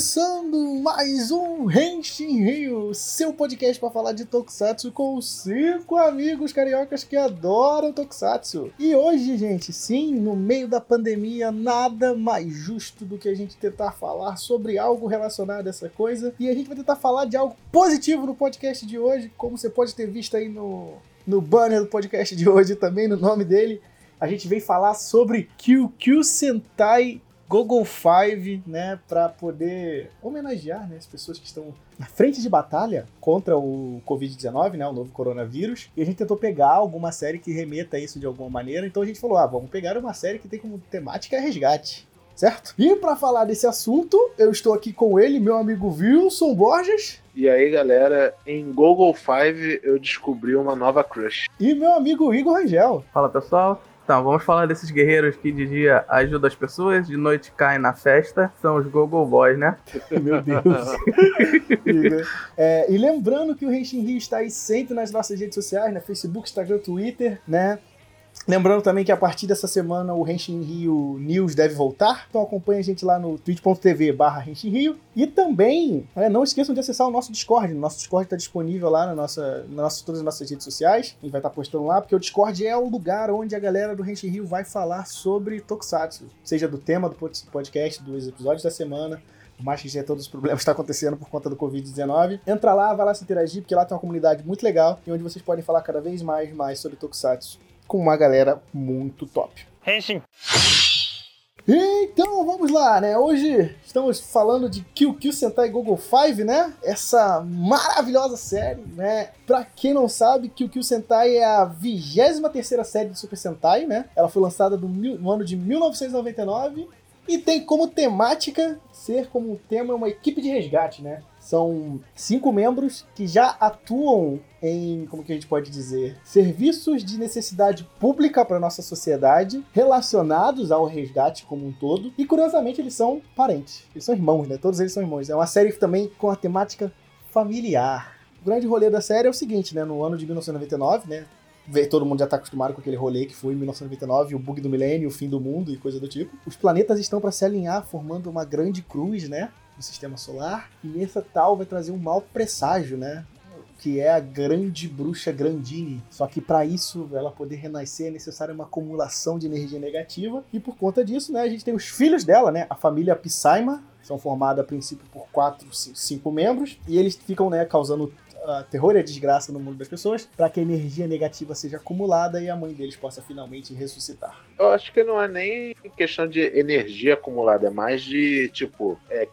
começando mais um Henshin Ryu, seu podcast para falar de Tokusatsu com 5 amigos cariocas que adoram Tokusatsu. E hoje, gente, sim, no meio da pandemia, nada mais justo do que a gente tentar falar sobre algo relacionado a essa coisa. E a gente vai tentar falar de algo positivo no podcast de hoje, como você pode ter visto aí no banner do podcast de hoje, também no nome dele. A gente vem falar sobre Kyuukyuu Sentai GoGo Five, né, para poder homenagear, né, as pessoas que estão na frente de batalha contra o Covid-19, né, o novo coronavírus. E a gente tentou pegar alguma série que remeta a isso de alguma maneira. Então a gente falou, vamos pegar uma série que tem como temática resgate, certo? E para falar desse assunto, eu estou aqui com ele, meu amigo Wilson Borges. E aí, galera, em GoGo Five eu descobri uma nova crush. E meu amigo Igor Rangel. Fala, pessoal. Então, vamos falar desses guerreiros que de dia ajudam as pessoas, de noite caem na festa. São os Gogo Boys, né? Meu Deus. E lembrando que o Henshin Ryu está aí sempre nas nossas redes sociais, né? Facebook, Instagram, Twitter, né? Lembrando também que a partir dessa semana o Henshin Ryu News deve voltar. Então acompanha a gente lá no twitch.tv/HenshinRyu. E também, não esqueçam de acessar o nosso Discord. O nosso Discord está disponível lá na todas as nossas redes sociais. A gente vai estar postando lá, porque o Discord é o lugar onde a galera do Henshin Ryu vai falar sobre Tokusatsu. Seja do tema do podcast, dos episódios da semana, por mais que já todos os problemas estão acontecendo por conta do Covid-19. Entra lá, vai lá se interagir, porque lá tem uma comunidade muito legal e onde vocês podem falar cada vez mais sobre Tokusatsu, com uma galera muito top. Henshin. Então, vamos lá, né? Hoje estamos falando de Kyuukyuu Sentai GoGo Five, né? Essa maravilhosa série, né? Pra quem não sabe, Kyuukyuu Sentai é a 23ª série de Super Sentai, né? Ela foi lançada no ano de 1999 e tem como temática uma equipe de resgate, né? São 5 membros que já atuam em, como que a gente pode dizer, serviços de necessidade pública para nossa sociedade, relacionados ao resgate como um todo. E, curiosamente, eles são parentes. Eles são irmãos, né? Todos eles são irmãos. É uma série também com a temática familiar. O grande rolê da série é o seguinte, né? No ano de 1999, né? Todo mundo já está acostumado com aquele rolê que foi em 1999, o bug do milênio, o fim do mundo e coisa do tipo. Os planetas estão para se alinhar, formando uma grande cruz, né, no sistema solar. E essa tal vai trazer um mau presságio, né, que é a grande bruxa Grandini. Só que para isso, ela poder renascer, é necessária uma acumulação de energia negativa. E por conta disso, né, a gente tem os filhos dela, né, a família Psyma. São formados a princípio por 4, 5 membros. E eles ficam, né, causando terror e a desgraça no mundo das pessoas, para que a energia negativa seja acumulada e a mãe deles possa finalmente ressuscitar. Eu acho que não é nem questão de energia acumulada, é mais de,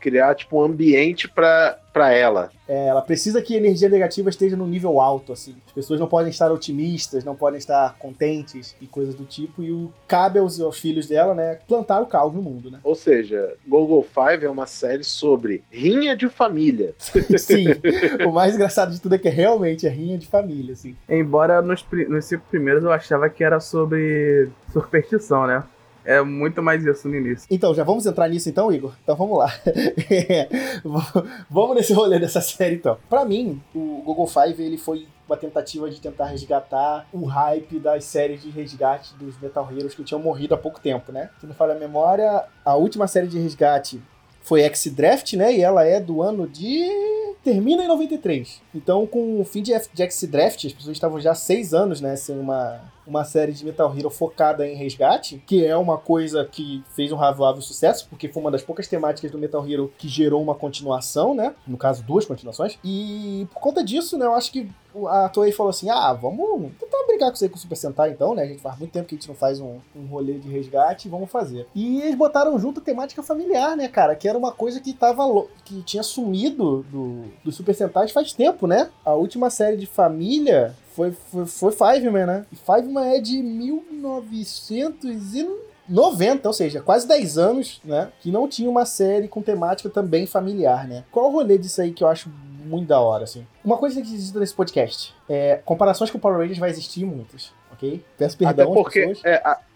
criar, um ambiente pra ela. Ela precisa que a energia negativa esteja num nível alto, assim. As pessoas não podem estar otimistas, não podem estar contentes e coisas do tipo, e cabe aos filhos dela, né, plantar o caos no mundo, né? Ou seja, GoGo Five é uma série sobre rinha de família. Sim, o mais engraçado de tudo é que realmente é rinha de família, assim. Embora nos 5 primeiros eu achava que era sobre superstição, né? É muito mais isso no início. Então, já vamos entrar nisso então, Igor? Então vamos lá. Vamos nesse rolê dessa série então. Pra mim, o GoGo Five, ele foi uma tentativa de tentar resgatar o hype das séries de resgate dos Metal Heroes que tinham morrido há pouco tempo, né? Se não falha a memória, a última série de resgate foi X-Draft, né? E ela é do ano de... termina em 93. Então, com o fim de X-Draft, as pessoas estavam já há 6 anos, né? Sem uma série de Metal Hero focada em resgate, que é uma coisa que fez um razoável sucesso, porque foi uma das poucas temáticas do Metal Hero que gerou uma continuação, né? No caso, 2 continuações. E por conta disso, né? Eu acho que a Toei falou assim, vamos tentar brigar com isso aí com o Super Sentai então, né? A gente faz muito tempo que a gente não faz um rolê de resgate, vamos fazer. E eles botaram junto a temática familiar, né, cara? Que era uma coisa que que tinha sumido do Super Sentai faz tempo, né? A última série de família foi Five Man, né? E Five Man é de 1990, ou seja, quase 10 anos, né? Que não tinha uma série com temática também familiar, né? Qual o rolê disso aí que eu acho muito da hora, assim? Uma coisa que existe nesse podcast, comparações com Power Rangers vai existir muitas, ok? Peço perdão às pessoas.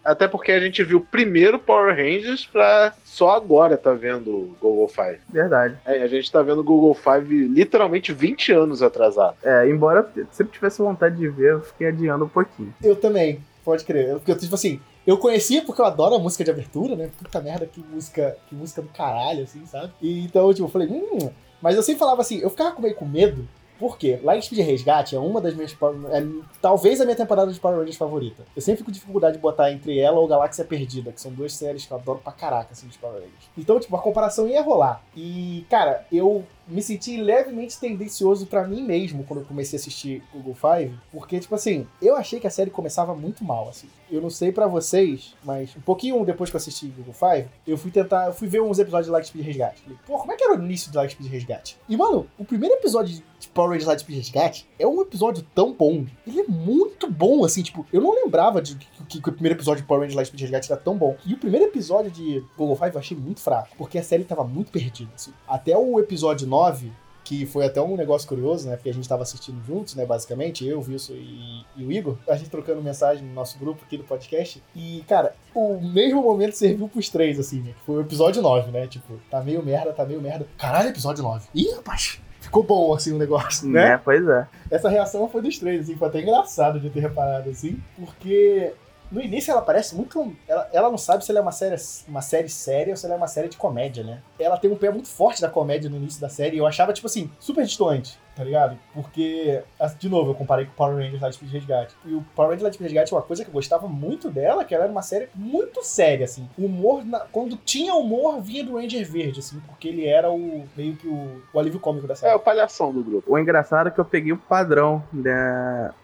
Até porque a gente viu primeiro Power Rangers pra só agora tá vendo o GoGo Five. Verdade. A gente tá vendo o GoGo Five literalmente 20 anos atrasado. Embora eu sempre tivesse vontade de ver, eu fiquei adiando um pouquinho. Eu também, pode crer. Porque eu, Eu conhecia porque eu adoro a música de abertura, né? Puta merda, que música do caralho, assim, sabe? E então, tipo, eu falei, Mas eu sempre falava assim, eu ficava meio com medo, porque Lightspeed Resgate é uma das minhas... talvez a minha temporada de Power Rangers favorita. Eu sempre fico com dificuldade de botar entre ela ou Galáxia Perdida, que são duas séries que eu adoro pra caraca, assim, de Power Rangers. Então, tipo, a comparação ia rolar. E, cara, eu me senti levemente tendencioso pra mim mesmo quando eu comecei a assistir GoGo Five, porque, tipo assim, eu achei que a série começava muito mal, assim. Eu não sei pra vocês, mas um pouquinho depois que eu assisti GoGo Five, eu fui ver uns episódios de Lightspeed Resgate. Falei, pô, como é que era o início de Lightspeed Resgate? E, mano, o primeiro episódio de Power Rangers Lightspeed Resgate é um episódio tão bom. Ele é muito bom, assim, tipo, eu não lembrava de que o primeiro episódio de Power Rangers Lightspeed Resgate era tão bom. E o primeiro episódio de GoGo Five eu achei muito fraco, porque a série tava muito perdida, assim. Até o episódio 9, que foi até um negócio curioso, né, porque a gente tava assistindo juntos, né, basicamente, eu, Wilson e o Igor, a gente trocando mensagem no nosso grupo aqui do podcast, e, cara, o mesmo momento serviu pros três, assim, né, que foi o episódio 9, né, tipo, tá meio merda, caralho, episódio 9, ih, rapaz, ficou bom, assim, o negócio, né? É, pois é. Essa reação foi dos três, assim, foi até engraçado de ter reparado, assim, porque... No início ela parece muito... Ela não sabe se ela é uma série séria ou se ela é uma série de comédia, né? Ela tem um pé muito forte da comédia no início da série. E eu achava, tipo assim, super distante, tá ligado? Porque, de novo, eu comparei com o Power Rangers Lightspeed Resgate. E o Power Rangers Lightspeed Resgate é uma coisa que eu gostava muito dela, que ela era uma série muito séria, assim. O humor, quando tinha humor, vinha do Ranger Verde, assim, porque ele era meio que o alívio cômico da série. É, o palhação do grupo. O engraçado é que eu peguei o padrão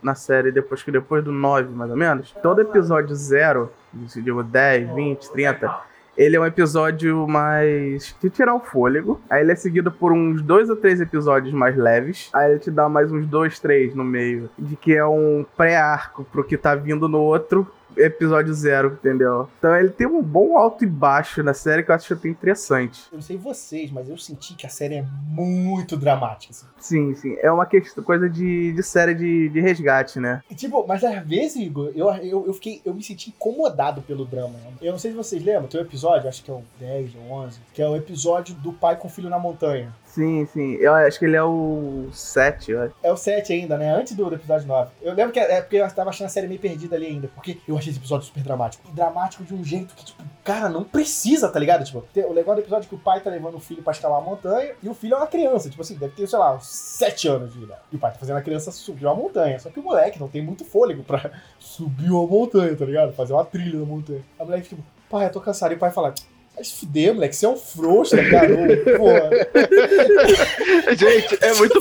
na série depois do 9, mais ou menos. Todo episódio 0, digo 10, 20, 30... Ele é um episódio mais... de tirar o fôlego. Aí ele é seguido por uns 2 ou 3 episódios mais leves. Aí ele te dá mais uns 2, 3 no meio. De que é um pré-arco pro que tá vindo no outro episódio 0, entendeu? Então ele tem um bom alto e baixo na série que eu acho até interessante. Eu não sei vocês, mas eu senti que a série é muito dramática. Assim. Sim. É uma coisa de série de resgate, né? E, tipo, mas às vezes, Igor, eu me senti incomodado pelo drama. Né? Eu não sei se vocês lembram, tem um episódio, acho que é o 10 ou 11, que é o episódio do pai com o filho na montanha. Sim. Eu acho que ele é o 7, eu acho. É o 7 ainda, né? Antes do episódio 9. Eu lembro que é porque eu tava achando a série meio perdida ali ainda, porque eu achei esse episódio super dramático. E dramático de um jeito que, tipo, cara, não precisa, tá ligado? Tipo, o legal do episódio é que o pai tá levando o filho pra escalar a montanha e o filho é uma criança, tipo assim, deve ter, sei lá, uns 7 anos de idade. E o pai tá fazendo a criança subir uma montanha, só que o moleque não tem muito fôlego pra subir uma montanha, tá ligado? Fazer uma trilha na montanha. A mulher fica, tipo, pai, eu tô cansado. E o pai fala... Mas fudeu, moleque, você é um frouxo, né, garoto, porra. Gente, é muito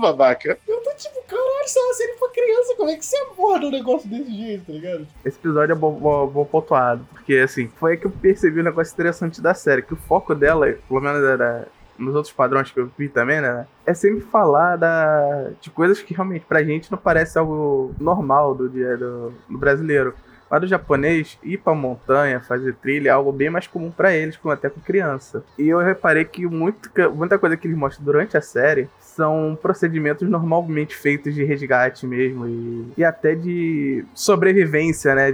babaca. Eu tô tipo, caralho, se ela seria pra criança, como é que você aborda um negócio desse jeito, tá ligado? Esse episódio é bom pontuado, porque, assim, foi aí que eu percebi um negócio interessante da série, que o foco dela, pelo menos era... nos outros padrões que eu vi também, né? É sempre falar de coisas que realmente, pra gente, não parece algo normal do brasileiro. Mas do japonês, ir pra montanha, fazer trilha, é algo bem mais comum pra eles, até com criança. E eu reparei que muita coisa que eles mostram durante a série são procedimentos normalmente feitos de resgate mesmo e até de sobrevivência, né,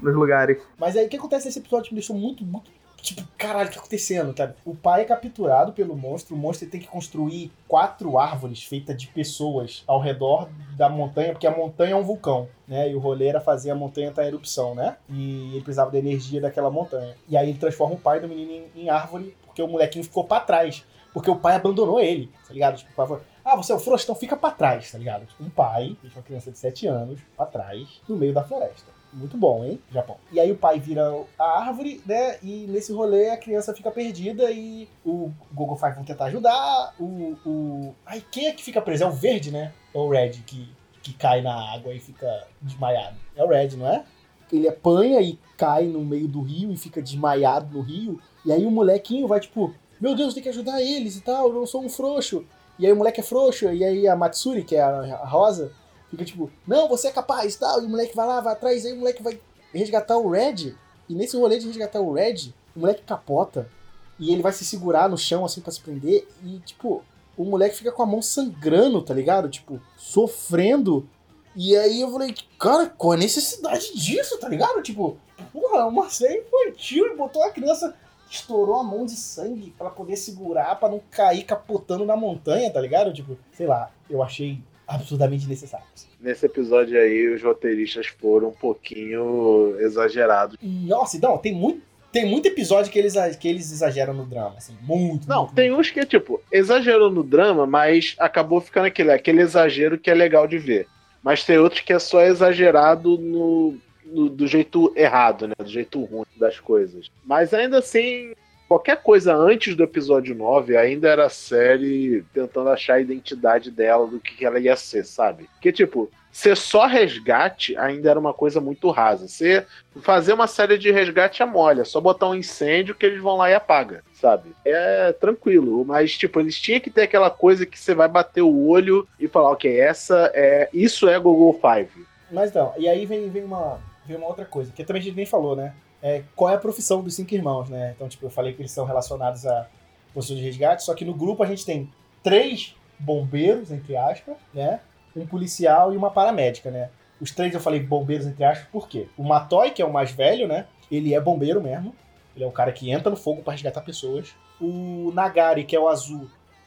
nos lugares. Mas aí o que acontece nesse episódio que me deixou muito, muito... Tipo, caralho, o que tá acontecendo, sabe? O pai é capturado pelo monstro, o monstro tem que construir 4 árvores feitas de pessoas ao redor da montanha, porque a montanha é um vulcão, né? E o rolê era fazer a montanha estar em erupção, né? E ele precisava da energia daquela montanha. E aí ele transforma o pai do menino em árvore, porque o molequinho ficou pra trás, porque o pai abandonou ele, tá ligado? Tipo, o pai falou, você é o frouxo, então fica pra trás, tá ligado? Um pai, deixa uma criança de 7 anos, pra trás, no meio da floresta. Muito bom, hein? Japão. E aí o pai vira a árvore, né? E nesse rolê a criança fica perdida e o GoGo Five vão tentar ajudar. Ai, quem é que fica preso? É o verde, né? É o Red que cai na água e fica desmaiado. É o Red, não é? Ele apanha e cai no meio do rio e fica desmaiado no rio. E aí o molequinho vai tipo, meu Deus, tem que ajudar eles e tal, eu não sou um frouxo. E aí o moleque é frouxo. E aí a Matsuri, que é a rosa... Fica tipo, não, você é capaz, tal, e o moleque vai lá, vai atrás, aí o moleque vai resgatar o Red, e nesse rolê de resgatar o Red, o moleque capota, e ele vai se segurar no chão, assim, pra se prender, e, tipo, o moleque fica com a mão sangrando, tá ligado? Tipo, sofrendo, e aí eu falei, cara, qual a necessidade disso, tá ligado? Tipo, porra, uma série infantil, e botou a criança... Estourou a mão de sangue pra poder segurar, pra não cair capotando na montanha, tá ligado? Tipo, sei lá, eu achei absurdamente necessários. Nesse episódio aí, os roteiristas foram um pouquinho exagerados. Nossa, então, tem muito episódio que eles exageram no drama, assim, muito. Não, muito, tem muito. Uns que, tipo, exagerou no drama, mas acabou ficando aquele exagero que é legal de ver. Mas tem outros que é só exagerado do jeito errado, né? Do jeito ruim das coisas. Mas ainda assim, qualquer coisa antes do episódio 9 ainda era a série tentando achar a identidade dela, do que ela ia ser, sabe? Porque, tipo, ser só resgate ainda era uma coisa muito rasa. Você fazer uma série de resgate é mole, é só botar um incêndio que eles vão lá e apaga, sabe? É tranquilo, mas, tipo, eles tinham que ter aquela coisa que você vai bater o olho e falar, ok, isso é GoGo Five. Mas não, e aí vem uma outra coisa, que também a gente nem falou, né? Qual é a profissão dos 5 irmãos, né? Então, tipo, eu falei que eles são relacionados a profissão de resgate, só que no grupo a gente tem 3 bombeiros, entre aspas, né? Um policial e uma paramédica, né? Os 3 eu falei bombeiros, entre aspas, por quê? O Matoi, que é o mais velho, né? Ele é bombeiro mesmo. Ele é um cara que entra no fogo pra resgatar pessoas. O Nagari, que é o azul,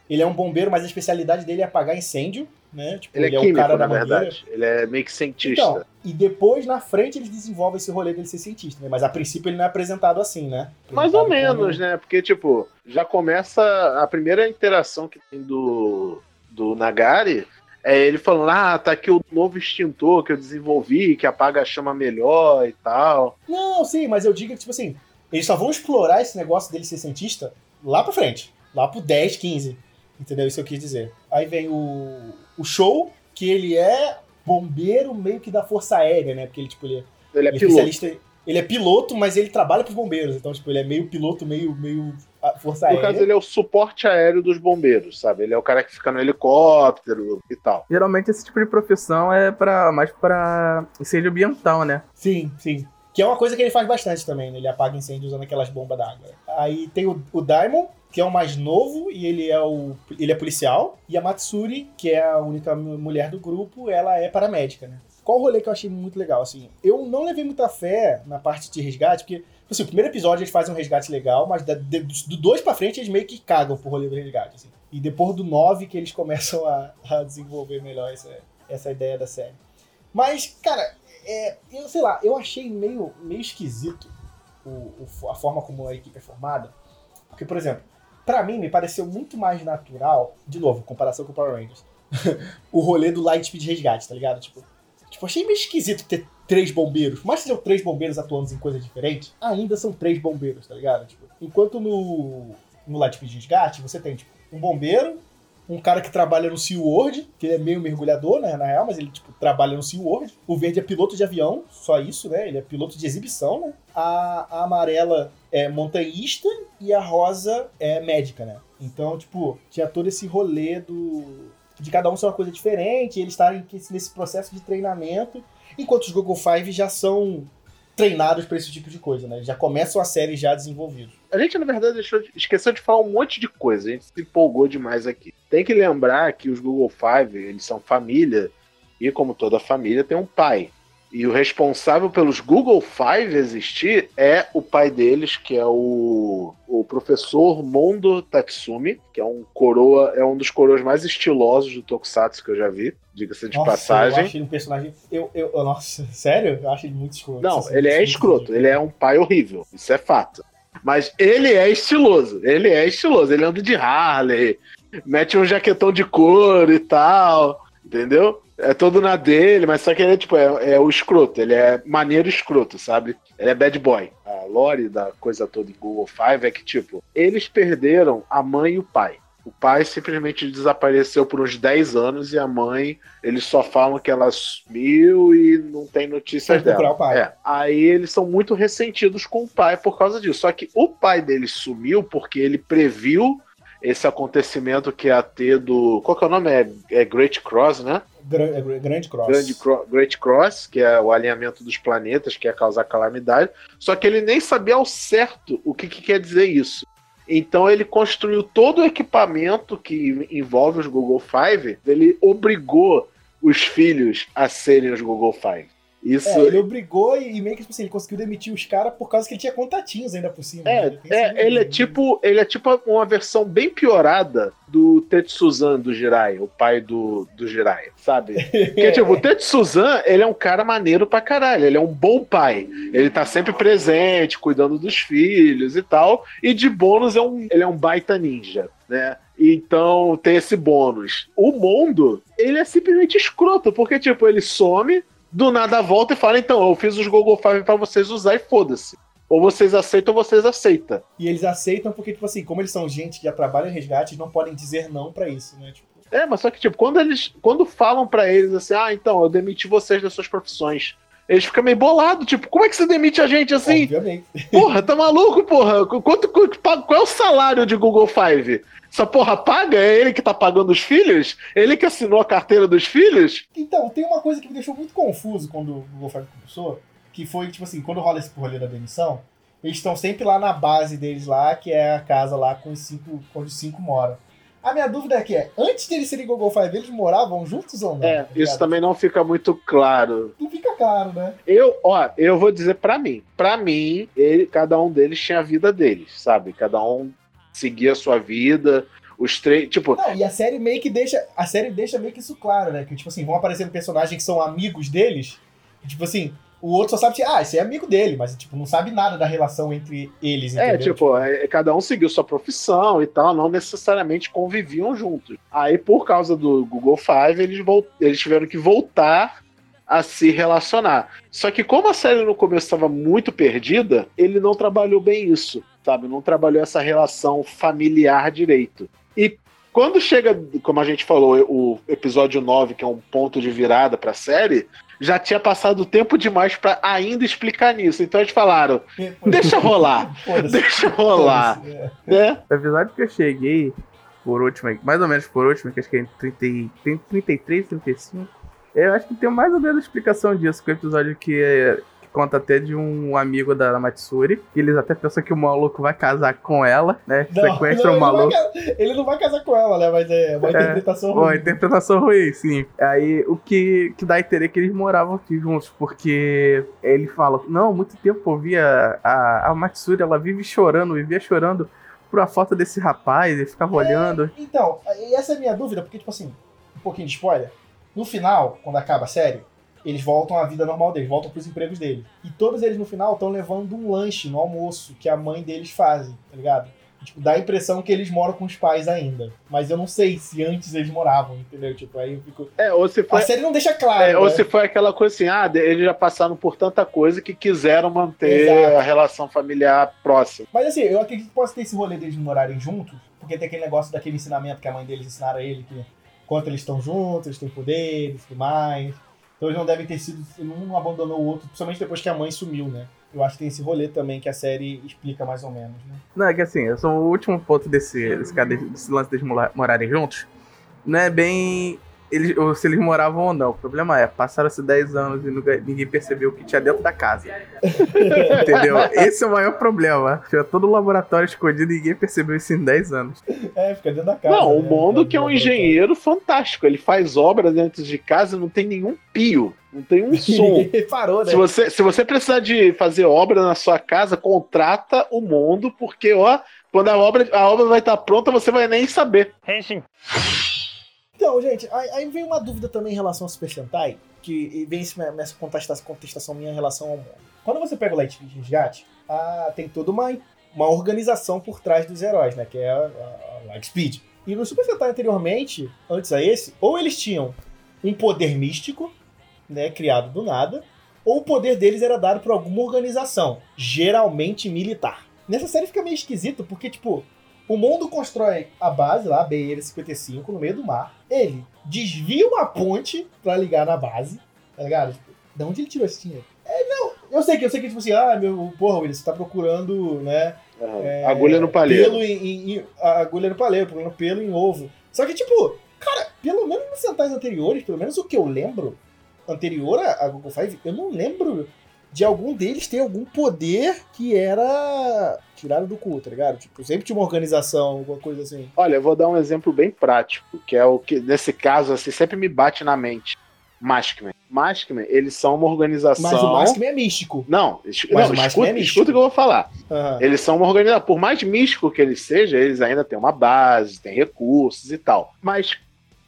ele é um bombeiro, mas a especialidade dele é apagar incêndio, né? Tipo, ele é químico, cara da mangueira, na verdade. Ele é meio que cientista. Então, e depois, na frente, eles desenvolvem esse rolê dele ser cientista, né? Mas a princípio ele não é apresentado assim, né? Apresentado mais ou menos, né? Porque, tipo, já começa a primeira interação que tem do Nagari, é ele falando, tá aqui o novo extintor que eu desenvolvi, que apaga a chama melhor e tal. Não, sim, mas eu digo que, tipo assim, eles só vão explorar esse negócio dele ser cientista lá pra frente, lá pro 10, 15. Entendeu? Isso eu quis dizer. Aí vem o Show, que ele é bombeiro meio que da Força Aérea, né? Porque ele, tipo, ele é especialista. Piloto. Ele é piloto, mas ele trabalha pros bombeiros. Então, tipo, ele é meio piloto, meio Força Aérea. No caso, ele é o suporte aéreo dos bombeiros, sabe? Ele é o cara que fica no helicóptero e tal. Geralmente, esse tipo de profissão é mais pra incêndio ambiental, né? Sim, sim. Que é uma coisa que ele faz bastante também, né? Ele apaga incêndio usando aquelas bombas d'água. Aí tem o Daimon, que é o mais novo, e ele é policial. E a Matsuri, que é a única mulher do grupo, ela é paramédica, né? Qual o rolê que eu achei muito legal, assim? Eu não levei muita fé na parte de resgate, porque, assim, o primeiro episódio eles fazem um resgate legal, mas do 2 pra frente eles meio que cagam pro rolê do resgate, assim. E depois do 9 que eles começam a desenvolver melhor essa ideia da série. Mas, cara, eu sei lá, eu achei meio esquisito a forma como a equipe é formada. Porque, por exemplo, pra mim, me pareceu muito mais natural, de novo, comparação com o Power Rangers, o rolê do Lightspeed Resgate, tá ligado? Tipo, achei meio esquisito ter 3 bombeiros. Por mais que sejam 3 bombeiros atuando em coisas diferentes, ainda são 3 bombeiros, tá ligado? Tipo, enquanto no Lightspeed Resgate, você tem, tipo, um bombeiro, um cara que trabalha no Sea World, que ele é meio mergulhador, né, na real, mas ele, tipo, trabalha no Sea World. O verde é piloto de avião, só isso, né? Ele é piloto de exibição, né? A amarela é montanhista e a rosa é médica, né? Então, tipo, tinha todo esse rolê de cada um ser uma coisa diferente, eles estarem nesse processo de treinamento, enquanto os GoGo Five já são treinados pra esse tipo de coisa, né? Já começam a série já desenvolvidos. A gente, na verdade, esqueceu de falar um monte de coisa. A gente se empolgou demais aqui. Tem que lembrar que os GoGo Five, eles são família, e como toda família, tem um pai. E o responsável pelos GoGo Five existir é o pai deles, que é o professor Mondo Tatsumi, que é um dos coroas mais estilosos do Tokusatsu que eu já vi, diga-se de passagem. Eu acho ele um personagem... Nossa, sério? Eu acho ele muito escroto. Não, ele é escroto. Ele é um pai horrível. Isso é fato. Mas ele é estiloso. Ele é estiloso. Ele anda de Harley, mete um jaquetão de couro e tal, entendeu? É todo na dele, mas só que ele é, tipo, é o escroto, ele é maneiro escroto, sabe? Ele é bad boy. A lore da coisa toda em GoGo Five é que, tipo, eles perderam a mãe e o pai. O pai simplesmente desapareceu por uns 10 anos e a mãe, eles só falam que ela sumiu e não tem notícias dela. O pai. Aí eles são muito ressentidos com o pai por causa disso. Só que o pai dele sumiu porque ele previu esse acontecimento que ia ter do... Qual que é o nome? É Great Cross, né? Grand Cross, que é o alinhamento dos planetas, que ia causar calamidade. Só que ele nem sabia ao certo o que quer dizer isso. Então ele construiu todo o equipamento que envolve os GoGo Five. Ele obrigou os filhos a serem os GoGo Five. Isso... É, ele obrigou e meio que assim, ele conseguiu demitir os caras por causa que ele tinha contatinhos ainda por cima. Ele é tipo uma versão bem piorada do Tetsuzan do Jirai, o pai do Jirai, sabe? Porque tipo, o Tetsuzan, ele é um cara maneiro pra caralho, ele é um bom pai, ele tá sempre presente, cuidando dos filhos e tal, e de bônus ele é um baita ninja, né? Então tem esse bônus. O Mondo, ele é simplesmente escroto, porque tipo, ele some, do nada volta e fala, então, eu fiz os Gogo Five pra vocês usar e foda-se. Ou vocês aceitam, ou vocês aceitam. E eles aceitam porque, tipo assim, como eles são gente que já trabalha em resgate, eles não podem dizer não pra isso, né? Tipo... É, mas só que, tipo, quando falam pra eles assim, ah, então, eu demiti vocês das suas profissões, eles ficam meio bolados, tipo, como é que você demite a gente assim? Obviamente. Porra, tá maluco, porra? Qual é o salário de Gogo Five? Essa porra paga? É ele que tá pagando os filhos? Ele que assinou a carteira dos filhos? Então, tem uma coisa que me deixou muito confuso quando o Google Five começou, que foi, tipo assim, quando rola esse rolê da demissão, eles estão sempre lá na base deles lá, que é a casa lá com os cinco, onde os cinco moram. A minha dúvida é que antes deles serem Gogo Five, eles moravam juntos ou não? É, tá isso também não fica muito claro. Não fica claro, né? Eu vou dizer pra mim, cada um deles tinha a vida deles, sabe? Cada um seguia a sua vida, os três, tipo... Não, e a série deixa meio que isso claro, né? Que, tipo assim, vão aparecendo personagens que são amigos deles, e, tipo assim... O outro só sabe que, esse é amigo dele, mas, tipo, não sabe nada da relação entre eles, entendeu? É, tipo, cada um seguiu sua profissão e tal, não necessariamente conviviam juntos. Aí, por causa do Gogo Five, eles tiveram que voltar a se relacionar. Só que como a série no começo estava muito perdida, ele não trabalhou bem isso, sabe? Não trabalhou essa relação familiar direito. E quando chega, como a gente falou, o episódio 9, que é um ponto de virada pra série... já tinha passado tempo demais pra ainda explicar nisso. Então eles falaram, deixa rolar. Né? O episódio que eu cheguei, mais ou menos por último, que acho que é tem 33, 35, eu acho que tem mais ou menos a explicação disso, que é um episódio que conta até de um amigo da Matsuri, que eles até pensam que o maluco vai casar com ela, né? Não, sequestra o maluco. Ele não vai casar com ela, né? Mas é uma interpretação ruim. Uma interpretação ruim, sim. Aí o que dá a entender é que eles moravam aqui juntos, porque ele fala, não, muito tempo eu via a Matsuri, ela vivia chorando por a falta desse rapaz, e ficava olhando. Então, essa é a minha dúvida, porque, tipo assim, um pouquinho de spoiler, no final, quando acaba a série, eles voltam à vida normal deles, voltam pros empregos deles. E todos eles, no final, estão levando um lanche no almoço que a mãe deles faz, tá ligado? E, tipo, dá a impressão que eles moram com os pais ainda. Mas eu não sei se antes eles moravam, entendeu? Tipo, aí eu fico... ou se foi... A série não deixa claro, né? Ou se foi aquela coisa assim, eles já passaram por tanta coisa que quiseram manter a relação familiar próxima. Mas assim, eu acredito que possa ter esse rolê deles morarem juntos, porque tem aquele negócio daquele ensinamento que a mãe deles ensinaram a ele, que enquanto eles estão juntos, eles têm poderes e tudo mais... Então eles não devem ter sido... Um abandonou o outro, principalmente depois que a mãe sumiu, né? Eu acho que tem esse rolê também que a série explica mais ou menos, né? Não, é que assim, eu sou o último ponto desse lance deles morarem juntos. Não é bem... se eles moravam ou não. O problema é, passaram-se 10 anos e ninguém percebeu o que tinha dentro da casa. Entendeu? Esse é o maior problema. Tinha todo o laboratório escondido e ninguém percebeu isso em 10 anos. Fica dentro da casa. Não, o Mondo, que é um engenheiro fantástico. Ele faz obra dentro de casa e não tem nenhum pio. Não tem um som. Parou, né? Se você precisar de fazer obra na sua casa, contrata o Mondo, porque, quando a obra vai estar pronta, você vai nem saber. Henshin. Então, gente, aí vem uma dúvida também em relação ao Super Sentai, que vem nessa contestação minha em relação ao mundo. Quando você pega o Lightspeed Resgate, tem toda uma organização por trás dos heróis, né? Que é a Lightspeed. E no Super Sentai anteriormente, antes a esse, ou eles tinham um poder místico, né? Criado do nada, ou o poder deles era dado por alguma organização, geralmente militar. Nessa série fica meio esquisito, porque, tipo... O Mondo constrói a base lá, a BR-55, no meio do mar. Ele desvia uma ponte pra ligar na base, tá ligado? Tipo, de onde ele tirou esse dinheiro? Eu sei que, tipo assim, Willis, você tá procurando, né? Agulha no palheiro. Agulha no palheiro, procurando pelo em ovo. Só que, tipo, cara, pelo menos nos centais anteriores, pelo menos o que eu lembro, anterior a Gogo Five, eu não lembro de algum deles ter algum poder que era tirado do cu, tá ligado? Tipo, sempre tinha uma organização, alguma coisa assim. Olha, eu vou dar um exemplo bem prático, que é o que, nesse caso, assim, sempre me bate na mente. Maskmen. Maskmen, eles são uma organização... Mas o Maskmen é místico. Não, escuta o que eu vou falar. Uhum. Eles são uma organização... Por mais místico que eles sejam, eles ainda têm uma base, têm recursos e tal. Mas,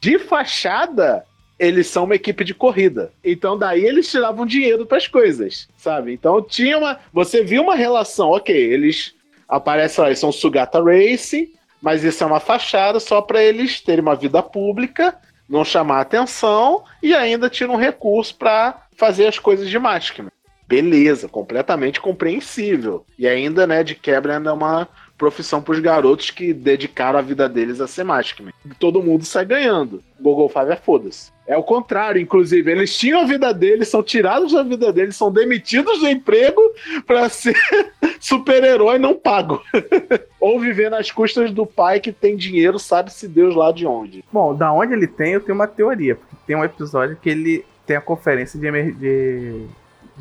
de fachada... Eles são uma equipe de corrida. Então, daí eles tiravam dinheiro pras coisas, sabe? Então, tinha uma... Você viu uma relação, ok, eles aparecem lá, eles são Sugata Racing, mas isso é uma fachada só pra eles terem uma vida pública, não chamar atenção, e ainda tiram um recurso pra fazer as coisas de Maskmen. Beleza, completamente compreensível. E ainda, né, de quebra, ainda é uma profissão pros garotos que dedicaram a vida deles a ser Maskmen. Todo mundo sai ganhando. GoGo Five é foda-se. É o contrário, inclusive. Eles tinham a vida deles, são tirados da vida deles, são demitidos do emprego pra ser super-herói não pago. Ou viver nas custas do pai que tem dinheiro, sabe-se Deus lá de onde. Bom, da onde ele tem, eu tenho uma teoria. Porque tem um episódio que ele tem a conferência de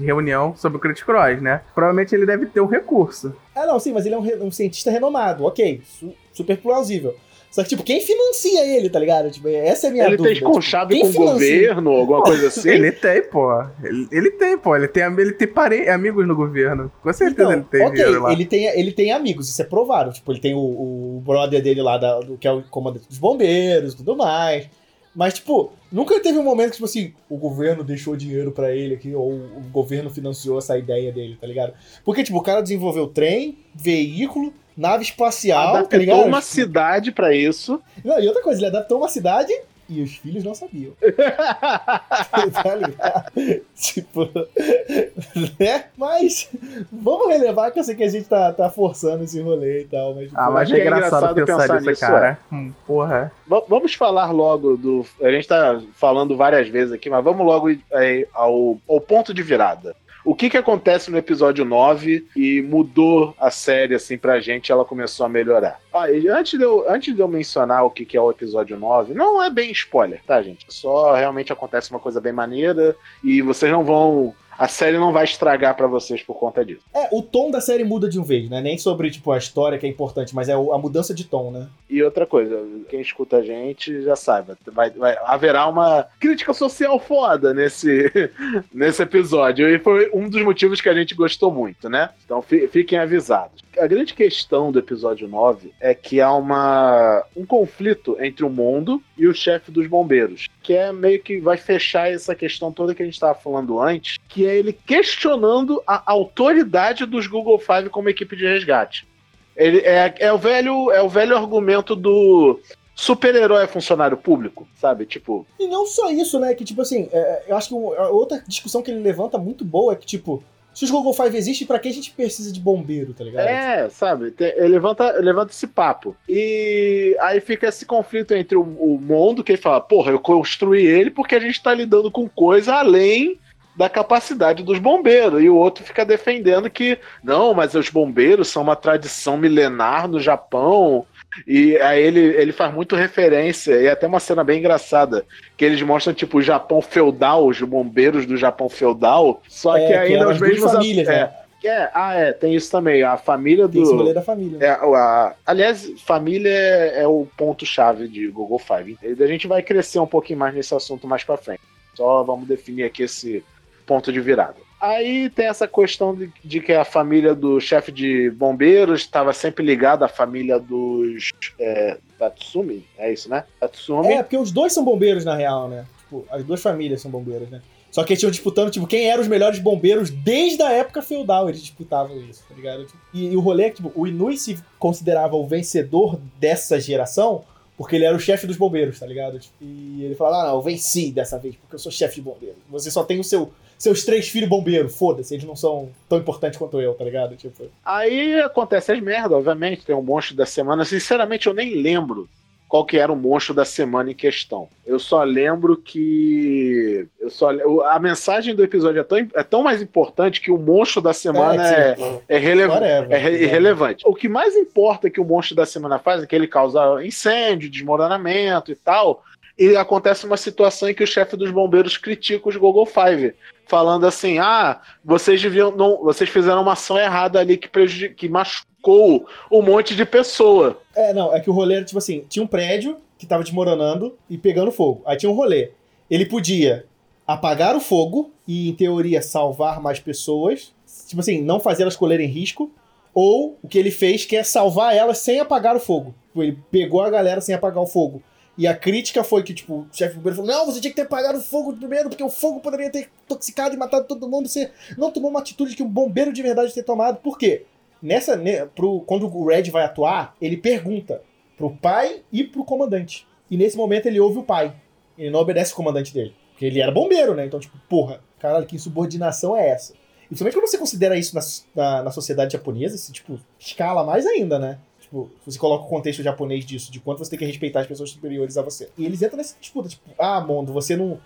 reunião sobre o Crete Cross, né? Provavelmente ele deve ter um recurso. Ah, não, sim, mas ele é um cientista renomado. Ok, super plausível. Só que, tipo, quem financia ele, tá ligado? Tipo, essa é a minha dúvida. Ele tem conchave tipo, com o governo, alguma coisa assim? Ele tem, pô. Ele tem, pô. Ele tem amigos no governo. Com certeza então, ele tem dinheiro lá. Ele tem amigos, isso é provável. Tipo, ele tem o brother dele lá, que é o comandante dos bombeiros e tudo mais. Mas, tipo, nunca teve um momento que, tipo assim, o governo deixou dinheiro pra ele aqui, ou o governo financiou essa ideia dele, tá ligado? Porque, tipo, o cara desenvolveu trem, veículo... Nave espacial, adaptou, tá ligado? Adaptou uma cidade pra isso. Não, e outra coisa, ele adaptou uma cidade e os filhos não sabiam. Tá ligado? Tipo, né? Mas vamos relevar que eu sei que a gente tá forçando esse rolê e tal. Mas, tipo, mas é engraçado pensar nisso, cara. Porra. Vamos falar logo do... A gente tá falando várias vezes aqui, mas vamos logo ao ponto de virada. O que acontece no episódio 9 e mudou a série, assim, pra gente, ela começou a melhorar. Antes de eu mencionar o que é o episódio 9, não é bem spoiler, tá, gente? Só realmente acontece uma coisa bem maneira e vocês não vão... A série não vai estragar pra vocês por conta disso. É, o tom da série muda de um vez, né? Nem sobre, tipo, a história que é importante, mas é a mudança de tom, né? E outra coisa, quem escuta a gente já sabe, haverá uma crítica social foda nesse episódio. E foi um dos motivos que a gente gostou muito, né? Então fiquem avisados. A grande questão do episódio 9 é que há um conflito entre o Mondo e o chefe dos bombeiros, que é meio que vai fechar essa questão toda que a gente estava falando antes, que é ele questionando a autoridade dos GoGo Five como equipe de resgate. Ele é o velho argumento do super-herói é funcionário público, sabe? Tipo... E não só isso, né? Que, tipo assim, eu acho que outra discussão que ele levanta muito boa é que, tipo, se os GoGo Five existem, pra que a gente precisa de bombeiro, tá ligado? É, sabe? Levanta esse papo. E aí fica esse conflito entre o Mondo, que ele fala, porra, eu construí ele porque a gente tá lidando com coisa além da capacidade dos bombeiros. E o outro fica defendendo que, não, mas os bombeiros são uma tradição milenar no Japão. E aí ele faz muito referência, e até uma cena bem engraçada, que eles mostram, tipo, o Japão feudal, os bombeiros do Japão feudal, só que ainda os mesmos... Famílias, né? Tem isso também, a família do... Tem esse rolê da família. Aliás, família é o ponto-chave de GoGo Five. A gente vai crescer um pouquinho mais nesse assunto mais pra frente. Só vamos definir aqui esse ponto de virada. Aí tem essa questão de que a família do chefe de bombeiros estava sempre ligada à família dos Tatsumi, é isso, né? Tatsumi. É, porque os dois são bombeiros, na real, né? Tipo, as duas famílias são bombeiras, né? Só que eles tinham disputando, tipo, quem eram os melhores bombeiros desde a época feudal, eles disputavam isso, tá ligado? E o rolê é que, tipo, o Inui se considerava o vencedor dessa geração porque ele era o chefe dos bombeiros, tá ligado? E ele falava, eu venci dessa vez, porque eu sou chefe de bombeiro. Você só tem o seus 3 filhos bombeiros, foda-se, eles não são tão importantes quanto eu, tá ligado? Tipo... Aí acontece as merdas, obviamente, tem um monstro da semana. Sinceramente, eu nem lembro qual que era o monstro da semana em questão. Eu só lembro que... A mensagem do episódio é tão mais importante que o monstro da semana é irrelevante. O que mais importa que o monstro da semana faz é que ele causa incêndio, desmoronamento e tal... E acontece uma situação em que o chefe dos bombeiros critica os GoGo Five, falando assim, vocês fizeram uma ação errada ali que machucou um monte de pessoa. É que o rolê era, tipo assim, tinha um prédio que tava desmoronando e pegando fogo. Aí tinha um rolê. Ele podia apagar o fogo e, em teoria, salvar mais pessoas. Tipo assim, não fazer elas correrem risco. Ou o que ele fez, que é salvar elas sem apagar o fogo. Ele pegou a galera sem apagar o fogo. E a crítica foi que, tipo, o chefe primeiro falou: não, você tinha que ter apagado o fogo primeiro, porque o fogo poderia ter intoxicado e matado todo mundo. Você não tomou uma atitude que um bombeiro de verdade ter tomado. Por quê? Quando o Red vai atuar, ele pergunta pro pai e pro comandante. E nesse momento ele ouve o pai. Ele não obedece o comandante dele. Porque ele era bombeiro, né? Então, tipo, porra, caralho, que insubordinação é essa? E principalmente quando você considera isso na sociedade japonesa, isso, tipo, escala mais ainda, né? Tipo, você coloca o contexto japonês disso, de quanto você tem que respeitar as pessoas superiores a você. E eles entram nessa disputa, tipo, ah, Mondo, você não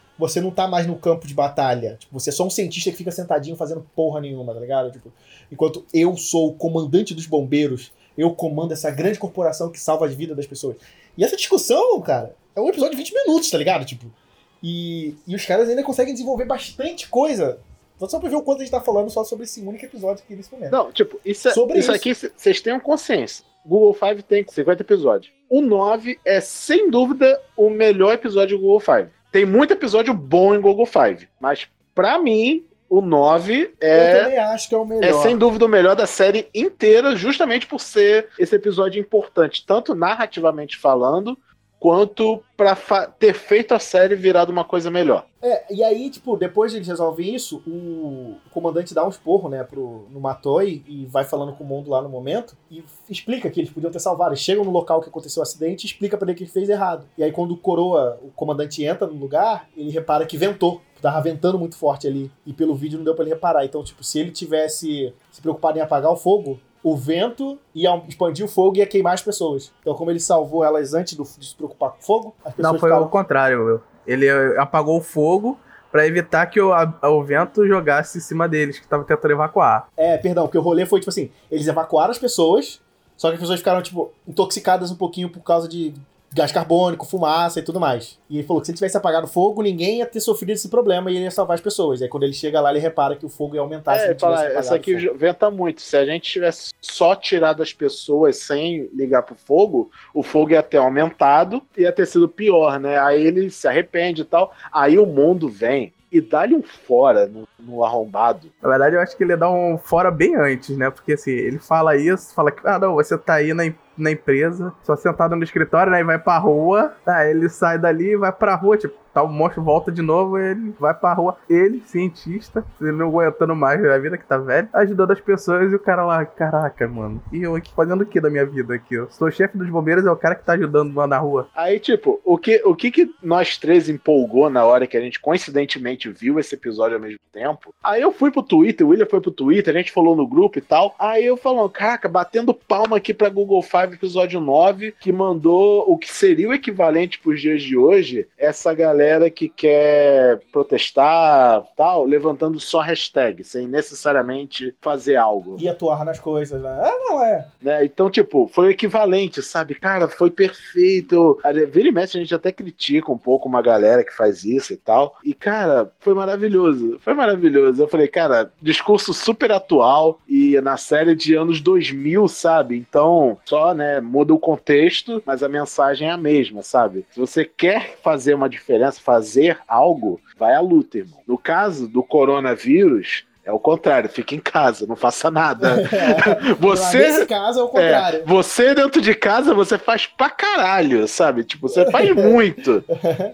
tá mais no campo de batalha. Tipo, você é só um cientista que fica sentadinho fazendo porra nenhuma, tá ligado? Tipo, enquanto eu sou o comandante dos bombeiros, eu comando essa grande corporação que salva a vida das pessoas. E essa discussão, cara, é um episódio de 20 minutos, tá ligado? Tipo, e os caras ainda conseguem desenvolver bastante coisa. Só pra ver o quanto a gente tá falando só sobre esse único episódio que eles comentam. Não, tipo, isso aqui vocês tenham consciência. Google Five tem 50 episódios. O 9 é, sem dúvida, o melhor episódio do Google Five. Tem muito episódio bom em Google Five, mas pra mim, o 9 é... Eu também acho que é o melhor. É, sem dúvida, o melhor da série inteira, justamente por ser esse episódio importante, tanto narrativamente falando, quanto pra ter feito a série virar uma coisa melhor. É, e aí, tipo, depois de eles resolverem isso, o comandante dá um esporro, né, no Matoi e vai falando com o Mondo lá no momento e explica que eles podiam ter salvado. Eles chegam no local que aconteceu o acidente e explica pra ele que ele fez errado. E aí, quando o comandante entra no lugar, ele repara que ventou. Tava ventando muito forte ali e pelo vídeo não deu pra ele reparar. Então, tipo, se ele tivesse se preocupado em apagar o fogo, o vento ia expandir o fogo e ia queimar as pessoas. Então, como ele salvou elas antes de se preocupar com o fogo, as pessoas... Não, foi o contrário, meu. Ele apagou o fogo pra evitar que o vento jogasse em cima deles, que tava tentando evacuar. É, perdão, porque o rolê foi, tipo assim, eles evacuaram as pessoas, só que as pessoas ficaram, tipo, intoxicadas um pouquinho por causa de gás carbônico, fumaça e tudo mais. E ele falou que se ele tivesse apagado o fogo, ninguém ia ter sofrido esse problema e ele ia salvar as pessoas. Aí quando ele chega lá, ele repara que o fogo ia aumentar se ele tivesse apagado. Essa aqui venta muito. Se a gente tivesse só tirado as pessoas sem ligar pro fogo, o fogo ia ter aumentado e ia ter sido pior, né? Aí ele se arrepende e tal. Aí o Mondo vem e dá-lhe um fora no arrombado. Na verdade, eu acho que ele dá um fora bem antes, né? Porque assim, ele fala isso, fala que, ah, não, você tá aí na empresa, só sentado no escritório, né? E vai pra rua. Aí ele sai dali e vai pra rua, tipo, tá, o monstro volta de novo, ele vai pra rua. Ele, cientista, não aguentando mais a vida que tá velho, ajudando as pessoas e o cara lá, caraca, mano, e eu aqui fazendo o que da minha vida aqui? Eu sou o chefe dos bombeiros, é o cara que tá ajudando lá na rua. Aí, tipo, o que nós três empolgou na hora que a gente coincidentemente viu esse episódio ao mesmo tempo? Aí eu fui pro Twitter, o William foi pro Twitter, a gente falou no grupo e tal. Aí eu falando, caraca, batendo palma aqui pra Google Five episódio 9, que mandou o que seria o equivalente pros dias de hoje, essa galera que quer protestar tal, levantando só hashtag, sem necessariamente fazer algo. E atuar nas coisas, né? Ah, não é. Né? Então, tipo, foi o equivalente, sabe? Cara, foi perfeito. Vira e mexe, a gente até critica um pouco uma galera que faz isso e tal. E, cara, foi maravilhoso, foi maravilhoso. Eu falei, cara, discurso super atual e na série de anos 2000, sabe? Então, só, né, muda o contexto, mas a mensagem é a mesma, sabe? Se você quer fazer uma diferença, fazer algo, vai à luta, irmão. No caso do coronavírus, é o contrário, fica em casa, não faça nada. Você, nesse caso é o contrário. É, você dentro de casa, você faz pra caralho, sabe? Tipo, você faz muito.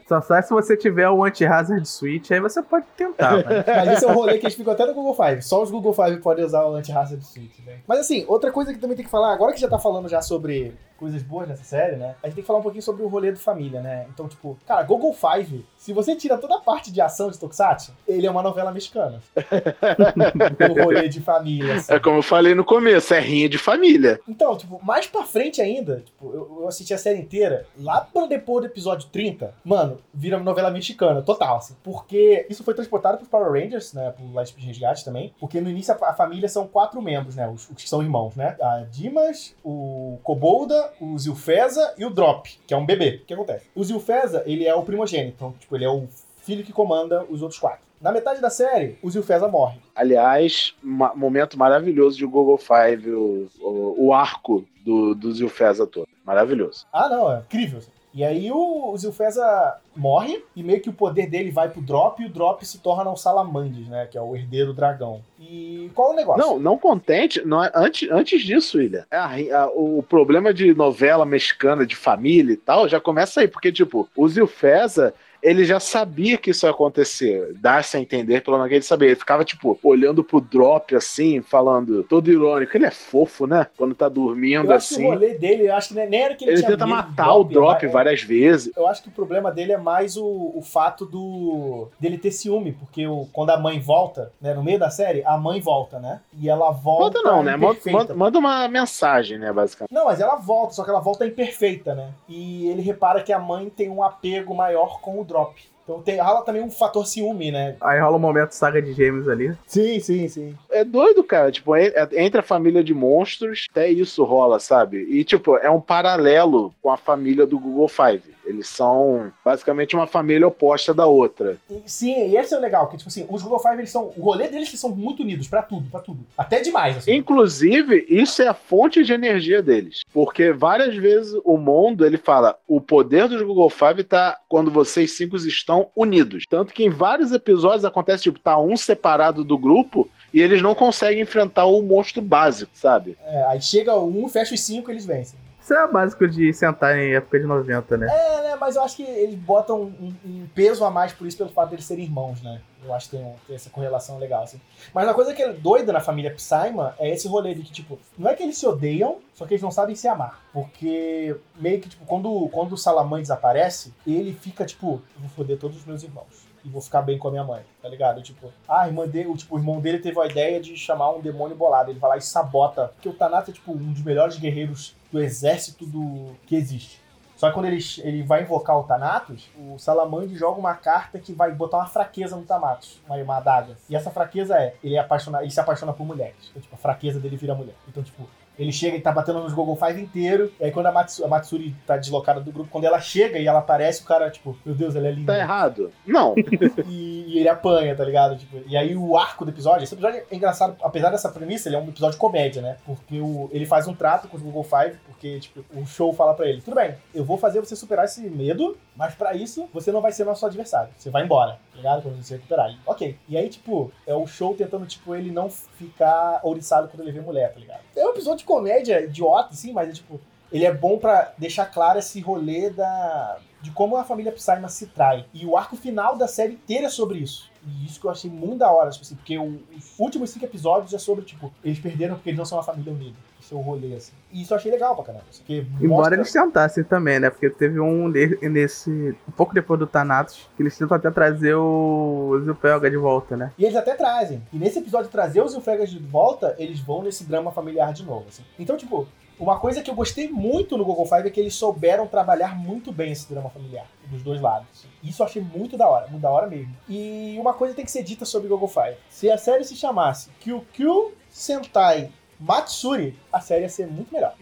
Só sai se você tiver o anti-hazard switch, aí você pode tentar. Mas esse é um rolê que eles ficam até no Google Five. Só os Google Five podem usar o anti-hazard switch, né? Mas assim, outra coisa que também tem que falar, agora que já tá falando já sobre coisas boas nessa série, né? A gente tem que falar um pouquinho sobre o rolê do família, né? Então, tipo, cara, GoGo Five, se você tira toda a parte de ação de Tokusatsu, ele é uma novela mexicana. O rolê de família, assim. É como eu falei no começo, é rinha de família. Então, tipo, mais pra frente ainda, tipo, eu assisti a série inteira, lá pra depois do episódio 30, mano, vira uma novela mexicana, total, assim. Porque isso foi transportado pros Power Rangers, né? Pro Lightspeed Resgate também. Porque no início a família são 4 membros, né? Os que são irmãos, né? A Dimas, o Kobolda, o Zylpheeza e o Drop, que é um bebê. O que acontece? O Zylpheeza, ele é o primogênito. Então, tipo, ele é o filho que comanda os outros 4. Na metade da série, o Zylpheeza morre. Aliás, momento maravilhoso de GoGo Five, o arco do Zylpheeza todo. Maravilhoso. Ah, não, é incrível. E aí o Zylpheeza morre e meio que o poder dele vai pro Drop e o Drop se torna um Salamandes, né? Que é o herdeiro dragão. E qual é o negócio? Não contente. Não, antes disso, William, o problema de novela mexicana de família e tal já começa aí. Porque, tipo, o Zylpheeza... ele já sabia que isso ia acontecer. Dá-se a entender, pelo menos ele sabia. Ele ficava, tipo, olhando pro Drop, assim, falando, todo irônico. Ele é fofo, né? Quando tá dormindo, assim. Eu acho que o rolê dele, eu acho que nem era que ele tinha medo. Ele tenta matar o Drop várias vezes. Eu acho que o problema dele é mais o fato dele ter ciúme, porque quando a mãe volta, né, no meio da série, a mãe volta, né? E ela volta... Manda não, né? Manda uma mensagem, né, basicamente. Não, mas ela volta, só que ela volta imperfeita, né? E ele repara que a mãe tem um apego maior com o Drop. Então rola também um fator ciúme, né? Aí rola um momento saga de gêmeos ali. Sim, sim, sim. É doido, cara. Tipo, entre a família de monstros, até isso rola, sabe? E, tipo, é um paralelo com a família do GoGo Five. Eles são, basicamente, uma família oposta da outra. Sim, e esse é o legal. Que, tipo assim, os GoGo Five, eles são... O rolê deles, eles são muito unidos pra tudo, pra tudo. Até demais, assim. Inclusive, isso é a fonte de energia deles. Porque várias vezes o Mondo, ele fala, o poder dos GoGo Five tá quando vocês cinco estão unidos. Tanto que em vários episódios acontece, tipo, tá um separado do grupo e eles não conseguem enfrentar o monstro básico, sabe? É, aí chega um, fecha os cinco e eles vencem. Isso é básico de sentar em época de 90, né? É, né? Mas eu acho que eles botam um peso a mais por isso, pelo fato de eles serem irmãos, né? Eu acho que tem essa correlação legal, assim. Mas uma coisa que é doida na família Psyma é esse rolê de que, tipo, não é que eles se odeiam, só que eles não sabem se amar. Porque meio que, tipo, quando o Salamãe desaparece, ele fica, tipo, vou foder todos os meus irmãos. E vou ficar bem com a minha mãe, tá ligado? Tipo, o irmão dele teve a ideia de chamar um demônio bolado. Ele vai lá e sabota. Porque o Thanatos é, tipo, um dos melhores guerreiros do exército que existe. Só que quando ele vai invocar o Thanatos, o Salamande joga uma carta que vai botar uma fraqueza no Thanatos, uma adaga. E essa fraqueza é, ele se apaixona por mulheres. Então, tipo, a fraqueza dele vira mulher. Então, tipo, ele chega e tá batendo nos GoGo Five inteiro. E aí quando a Matsuri tá deslocada do grupo, quando ela chega e ela aparece, o cara, tipo, meu Deus, ela é linda. Tá errado. Não. E ele apanha, tá ligado? Tipo, e aí o arco do episódio, esse episódio é engraçado, apesar dessa premissa, ele é um episódio de comédia, né? Porque ele faz um trato com os GoGo Five, porque, tipo, o Show fala pra ele, tudo bem, eu vou fazer você superar esse medo, mas pra isso, você não vai ser nosso adversário. Você vai embora, tá ligado? Quando você se recuperar. E, ok. E aí, tipo, é o Show tentando, tipo, ele não ficar ouriçado quando ele vê mulher, tá ligado? É um episódio de comédia idiota, sim, mas é tipo, ele é bom pra deixar claro esse rolê de como a família Psyma se trai. E o arco final da série inteira é sobre isso. E isso que eu achei muito da hora, tipo assim, porque os últimos 5 episódios é sobre, tipo, eles perderam porque eles não são uma família unida. Esse é o rolê, assim. E isso eu achei legal pra caramba. Porque embora eles tentassem também, né? Porque teve um pouco depois do Thanatos, que eles tentam até trazer o Zufelga de volta, né? E eles até trazem. E nesse episódio de trazer o Zufelga de volta, eles vão nesse drama familiar de novo, assim. Então, tipo... Uma coisa que eu gostei muito no GoGo Five é que eles souberam trabalhar muito bem esse drama familiar, dos dois lados. Isso eu achei muito da hora mesmo. E uma coisa tem que ser dita sobre GoGo Five. Se a série se chamasse Kyuukyuu Sentai Matsuri, a série ia ser muito melhor.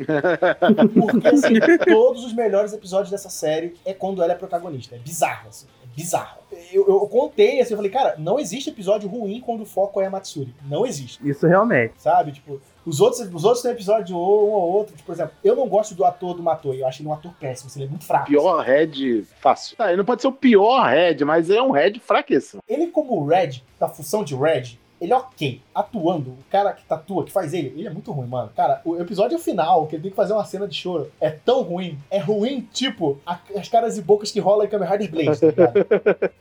Porque, assim, todos os melhores episódios dessa série é quando ela é protagonista. É bizarro, assim. É bizarro. Eu contei, assim, eu falei, cara, não existe episódio ruim quando o foco é a Matsuri. Não existe. Isso realmente. Sabe, tipo... Os outros têm episódio um ou outro. Tipo, por exemplo, eu não gosto do ator do Matoi. Eu acho ele um ator péssimo. Ele é muito fraco. Pior assim. Red fácil. Tá, ele não pode ser o pior Red, mas ele é um Red fraquíssimo. Ele como Red, da função de Red, ele é ok. Atuando, o cara que tatua, que faz ele é muito ruim, mano. Cara, o episódio final, que ele tem que fazer uma cena de choro, é tão ruim. É ruim, tipo, as caras e bocas que rolam em Kamen Rider Blaze, tá ligado?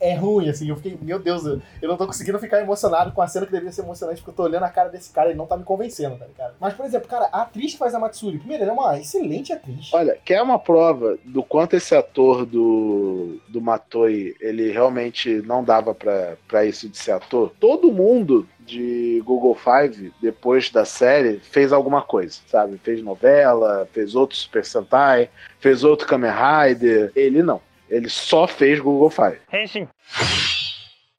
É ruim, assim. Eu fiquei, meu Deus, eu não tô conseguindo ficar emocionado com a cena que deveria ser emocionante, porque eu tô olhando a cara desse cara e ele não tá me convencendo, tá ligado? Mas, por exemplo, cara, a atriz que faz a Matsuri, primeiro, ela é uma excelente atriz. Olha, quer uma prova do quanto esse ator do Matoi, ele realmente não dava pra isso de ser ator? Todo mundo de GoGo Five, depois da série, fez alguma coisa, sabe? Fez novela, fez outro Super Sentai, fez outro Kamen Rider. Ele não. Ele só fez GoGo Five. Henshin.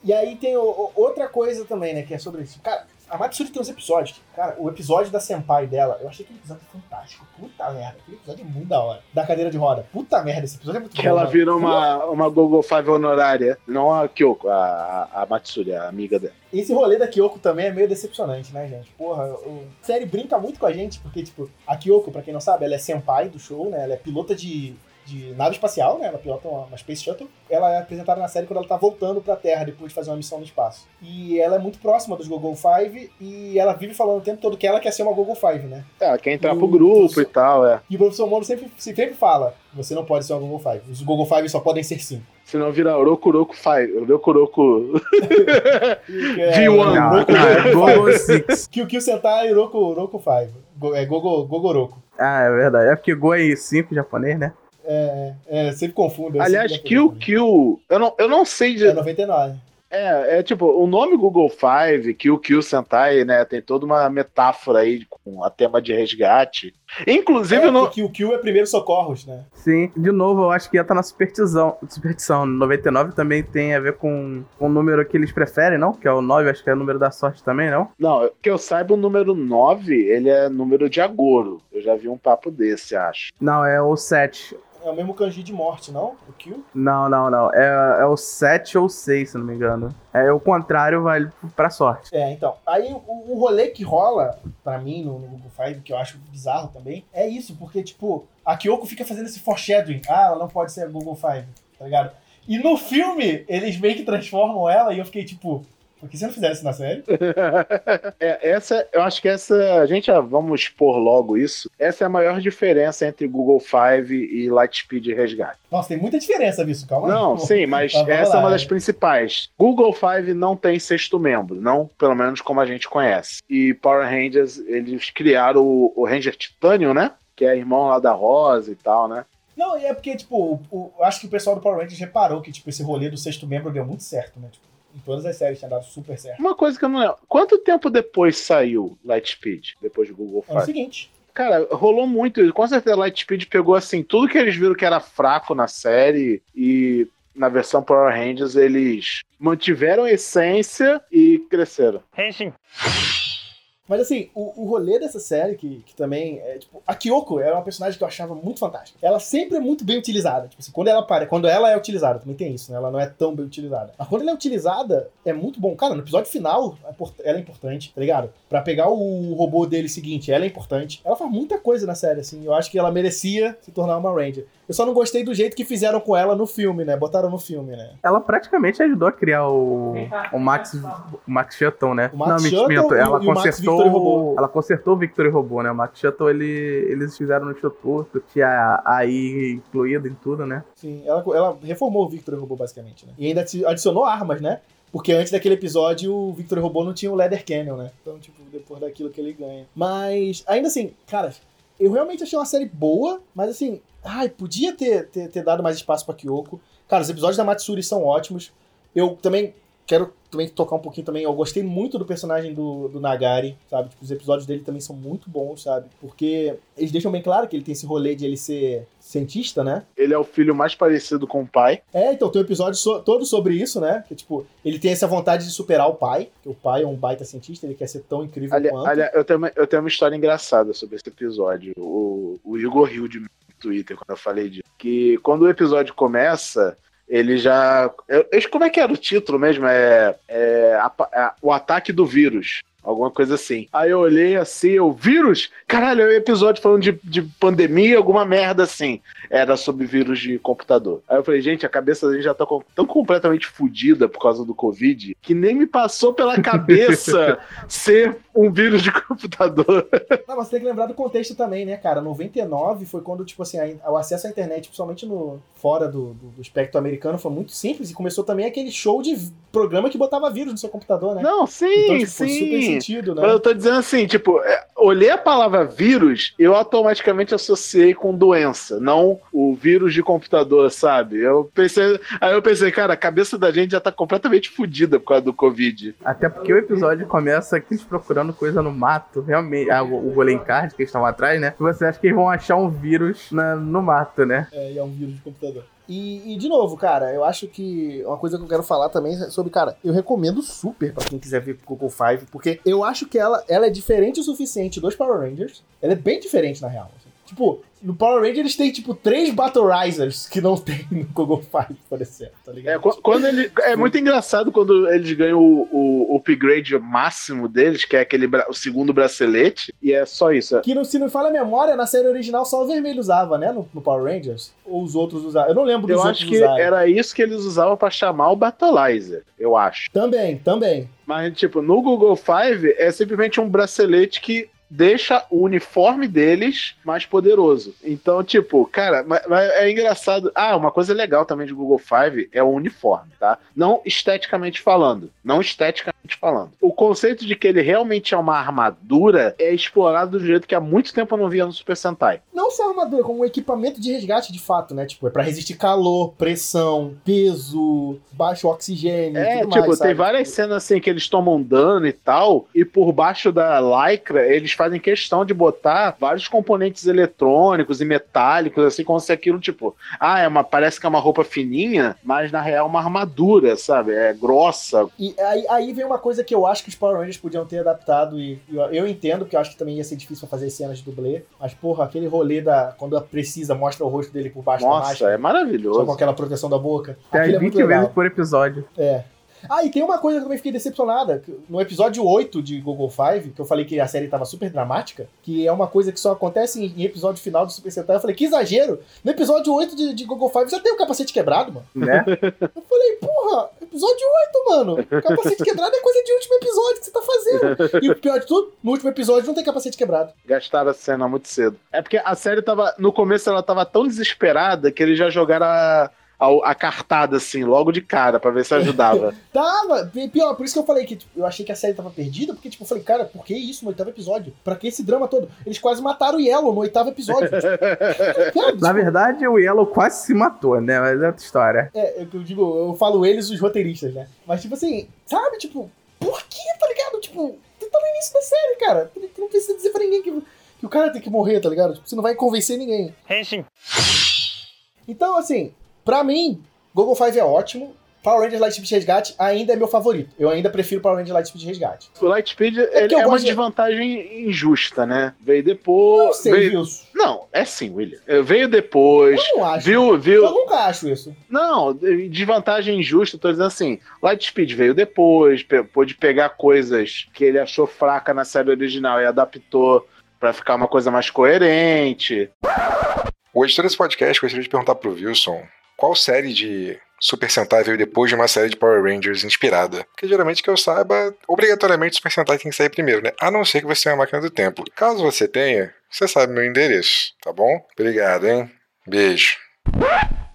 E aí tem outra coisa também, né? Que é sobre isso. Cara, a Matsuri tem uns episódios. Cara, o episódio da Senpai dela, eu achei aquele episódio fantástico. Puta merda. Aquele episódio é muito da hora. Da cadeira de roda. Puta merda, esse episódio é muito bom. Que ela vira uma GoGo Five honorária. Não a Kyoko, a Matsuri, a amiga dela. Esse rolê da Kyoko também é meio decepcionante, né, gente? Porra, a série brinca muito com a gente, porque, tipo, a Kyoko, pra quem não sabe, ela é Senpai do Show, né? Ela é pilota de de nave espacial, né? Ela pilota uma Space Shuttle. Ela é apresentada na série quando ela tá voltando pra Terra depois de fazer uma missão no espaço. E ela é muito próxima dos GoGo Five e ela vive falando o tempo todo que ela quer ser uma GoGo Five, né? Ela quer entrar pro grupo e tal, é. E o professor Mono sempre fala, você não pode ser uma GoGo Five. Os GoGo Five só podem ser 5. Senão vira Orokuro Five. Orokuro... G1. Six. Kyuukyuu Sentai Orokuro Five. É Gogoroku. Ah, é verdade. É porque Go é 5 japonês, né? É, sempre confundo. Aliás, Kyuukyuu, eu não sei de... É 99. É tipo, o nome Google Five, Kyuukyuu Sentai, né, tem toda uma metáfora aí com a tema de resgate. Inclusive... Kyuukyuu é primeiro socorros, né? Sim, de novo, eu acho que entra na superstição. 99 também tem a ver com o número que eles preferem, não? Que é o 9, acho que é o número da sorte também, não? Não, que eu saiba, o número 9, ele é número de Agoro. Eu já vi um papo desse, acho. Não, é o 7. É o mesmo kanji de morte, não? O Kyu? Não. É o 7 ou 6, se não me engano. É o contrário, vale pra sorte. É, então. Aí o rolê que rola, pra mim, no Google Five, que eu acho bizarro também, é isso, porque, tipo, a Kyoko fica fazendo esse foreshadowing. Ah, ela não pode ser a Google Five, tá ligado? E no filme, eles meio que transformam ela e eu fiquei, tipo... Por que você não fizesse na série? Eu acho que essa... Gente, vamos expor logo isso. Essa é a maior diferença entre Google Five e Lightspeed Resgate. Nossa, tem muita diferença nisso, calma aí. Não, sim, mas essa é uma das principais. Google Five não tem sexto membro, não, pelo menos como a gente conhece. E Power Rangers, eles criaram o Ranger Titânio, né? Que é irmão lá da Rosa e tal, né? Não, e é porque, tipo, acho que o pessoal do Power Rangers reparou que, tipo, esse rolê do sexto membro deu muito certo, né? Tipo, em todas as séries tinha dado super certo. Uma coisa que eu não lembro. Quanto tempo depois saiu Lightspeed? Depois do Google Five? É o seguinte. Cara, rolou muito. Com certeza Lightspeed pegou assim, tudo que eles viram que era fraco na série e na versão Power Rangers eles mantiveram a essência e cresceram. Henshin. Mas assim, o rolê dessa série, que também é, tipo, a Kyoko era uma personagem que eu achava muito fantástica. Ela sempre é muito bem utilizada. Tipo assim, quando ela é utilizada, também tem isso, né? Ela não é tão bem utilizada. Mas quando ela é utilizada, é muito bom. Cara, no episódio final, ela é importante, tá ligado? Pra pegar o robô dele seguinte, ela é importante. Ela faz muita coisa na série, assim. Eu acho que ela merecia se tornar uma Ranger. Eu só não gostei do jeito que fizeram com ela no filme, né? Botaram no filme, né? Ela praticamente ajudou a criar o Max Shuttle, né? O Max Shuttle ela consertou o Robô. Ela consertou o Victory Robo, né? O Max Shuttle, eles fizeram no estatuto, tinha a AI incluída em tudo, né? Sim, ela reformou o Victory Robo, basicamente, né? E ainda adicionou armas, né? Porque antes daquele episódio, o Victory Robo não tinha o Leather Cannon, né? Então, tipo, depois daquilo que ele ganha. Mas, ainda assim, cara... Eu realmente achei uma série boa, mas assim... Ai, podia ter dado mais espaço pra Kyoko. Cara, os episódios da Matsuri são ótimos. Eu também quero tocar um pouquinho também. Eu gostei muito do personagem do Nagari, sabe? Tipo, os episódios dele também são muito bons, sabe? Porque eles deixam bem claro que ele tem esse rolê de ele ser cientista, né? Ele é o filho mais parecido com o pai. É, então tem um episódio todo sobre isso, né? Que tipo, ele tem essa vontade de superar o pai. Porque o pai é um baita cientista, ele quer ser tão incrível quanto. Aliás, eu tenho uma história engraçada sobre esse episódio. O Igor Rangel de Twitter, quando eu falei disso. Que quando o episódio começa, ele já... Como é que era o título mesmo? O ataque do vírus. Alguma coisa assim. Aí eu olhei assim, vírus? Caralho, é um episódio falando de pandemia, alguma merda assim. Era sobre vírus de computador. Aí eu falei, gente, a cabeça da gente já tá tão completamente fodida por causa do Covid, que nem me passou pela cabeça ser um vírus de computador. Não, mas tem que lembrar do contexto também, né, cara? 99 foi quando, tipo assim, o acesso à internet, principalmente fora do espectro americano, foi muito simples e começou também aquele show de programa que botava vírus no seu computador, né? Não, sim, então, tipo, sim. Super sentido, né? Mas eu tô dizendo assim, tipo, olhei a palavra vírus, eu automaticamente associei com doença, não o vírus de computador, sabe? Aí eu pensei, cara, a cabeça da gente já tá completamente fodida por causa do Covid. Até porque o episódio começa aqui procurando coisa no mato, realmente, o Golem Card que eles estavam atrás, né? Você acha que eles vão achar um vírus no mato, né? É, e é um vírus de computador. E, de novo, cara, eu acho que uma coisa que eu quero falar também é sobre, cara, eu recomendo super pra quem quiser ver GoGo Five, porque eu acho que ela é diferente o suficiente dos Power Rangers. Ela é bem diferente, na real. Assim. Tipo, no Power Rangers eles têm, tipo, 3 Battle Risers que não tem no GoGo Five, por exemplo, tá ligado? É, quando ele, é muito engraçado quando eles ganham o upgrade máximo deles, que é aquele o segundo bracelete, e é só isso. É. Que, se não me falha a memória, na série original só o vermelho usava, né, no Power Rangers? Ou os outros usavam? Eu não lembro dos outros usarem. Eu acho que era isso que eles usavam pra chamar o Battleizer, eu acho. Também. Mas, tipo, no GoGo Five é simplesmente um bracelete que deixa o uniforme deles mais poderoso. Então, tipo, cara, mas é engraçado. Ah, uma coisa legal também de GoGo Five é o uniforme, tá? Não esteticamente falando. O conceito de que ele realmente é uma armadura é explorado do jeito que há muito tempo eu não via no Super Sentai. Não só armadura, como um equipamento de resgate de fato, né? Tipo, é pra resistir calor, pressão, peso, baixo oxigênio, tudo mais, sabe? Tem várias cenas assim que eles tomam dano e tal, e por baixo da lycra eles fazem questão de botar vários componentes eletrônicos e metálicos, assim, como se aquilo, tipo, parece que é uma roupa fininha, mas na real é uma armadura, sabe? É grossa. E aí vem uma coisa que eu acho que os Power Rangers podiam ter adaptado, e eu entendo, porque eu acho que também ia ser difícil fazer cenas de dublê, mas, porra, aquele rolê quando precisa, mostra o rosto dele por baixo da máscara. Nossa, é maravilhoso. Só com aquela proteção da boca. Tem 20 vezes por episódio. É. Ah, e tem uma coisa que eu também fiquei decepcionada. No episódio 8 de GoGo Five, que eu falei que a série tava super dramática, que é uma coisa que só acontece em episódio final do Super Sentai, eu falei, que exagero! No episódio 8 de GoGo Five já tem o capacete quebrado, mano. Né? Eu falei, porra, episódio 8, mano! Capacete quebrado é coisa de último episódio que você tá fazendo. E o pior de tudo, no último episódio não tem capacete quebrado. Gastaram a cena muito cedo. É porque a série tava, no começo ela tava tão desesperada que eles já jogaram a cartada, assim, logo de cara, pra ver se ajudava. Tava, pior, por isso que eu falei que eu achei que a série tava perdida, porque, tipo, eu falei, cara, por que isso no 8º episódio? Pra que esse drama todo? Eles quase mataram o Yellow no 8º episódio. Na verdade, o Yellow quase se matou, né? Mas é outra história. É, eu falo eles, os roteiristas, né? Mas, tipo assim, sabe, tipo, por que, tá ligado? Tipo, tu tá no início da série, cara. Tu não precisa dizer pra ninguém que o cara tem que morrer, tá ligado? Tipo, você não vai convencer ninguém. Henshin. Então, assim, pra mim, GoGo Five é ótimo. Power Rangers Lightspeed Resgate ainda é meu favorito. Eu ainda prefiro Power Rangers Lightspeed Resgate. O Lightspeed é uma desvantagem injusta, né? Veio depois... Não sei, Wilson. Não, é sim, William. Veio depois... Eu não acho. Eu nunca acho isso. Não, desvantagem injusta, tô dizendo assim, Lightspeed veio depois, pôde pegar coisas que ele achou fraca na série original e adaptou pra ficar uma coisa mais coerente. Hoje, todo esse podcast, gostaria de perguntar pro Wilson... Qual série de Super Sentai veio depois de uma série de Power Rangers inspirada? Porque geralmente, que eu saiba, obrigatoriamente Super Sentai tem que sair primeiro, né? A não ser que você tenha uma máquina do tempo. Caso você tenha, você sabe meu endereço, tá bom? Obrigado, hein? Beijo.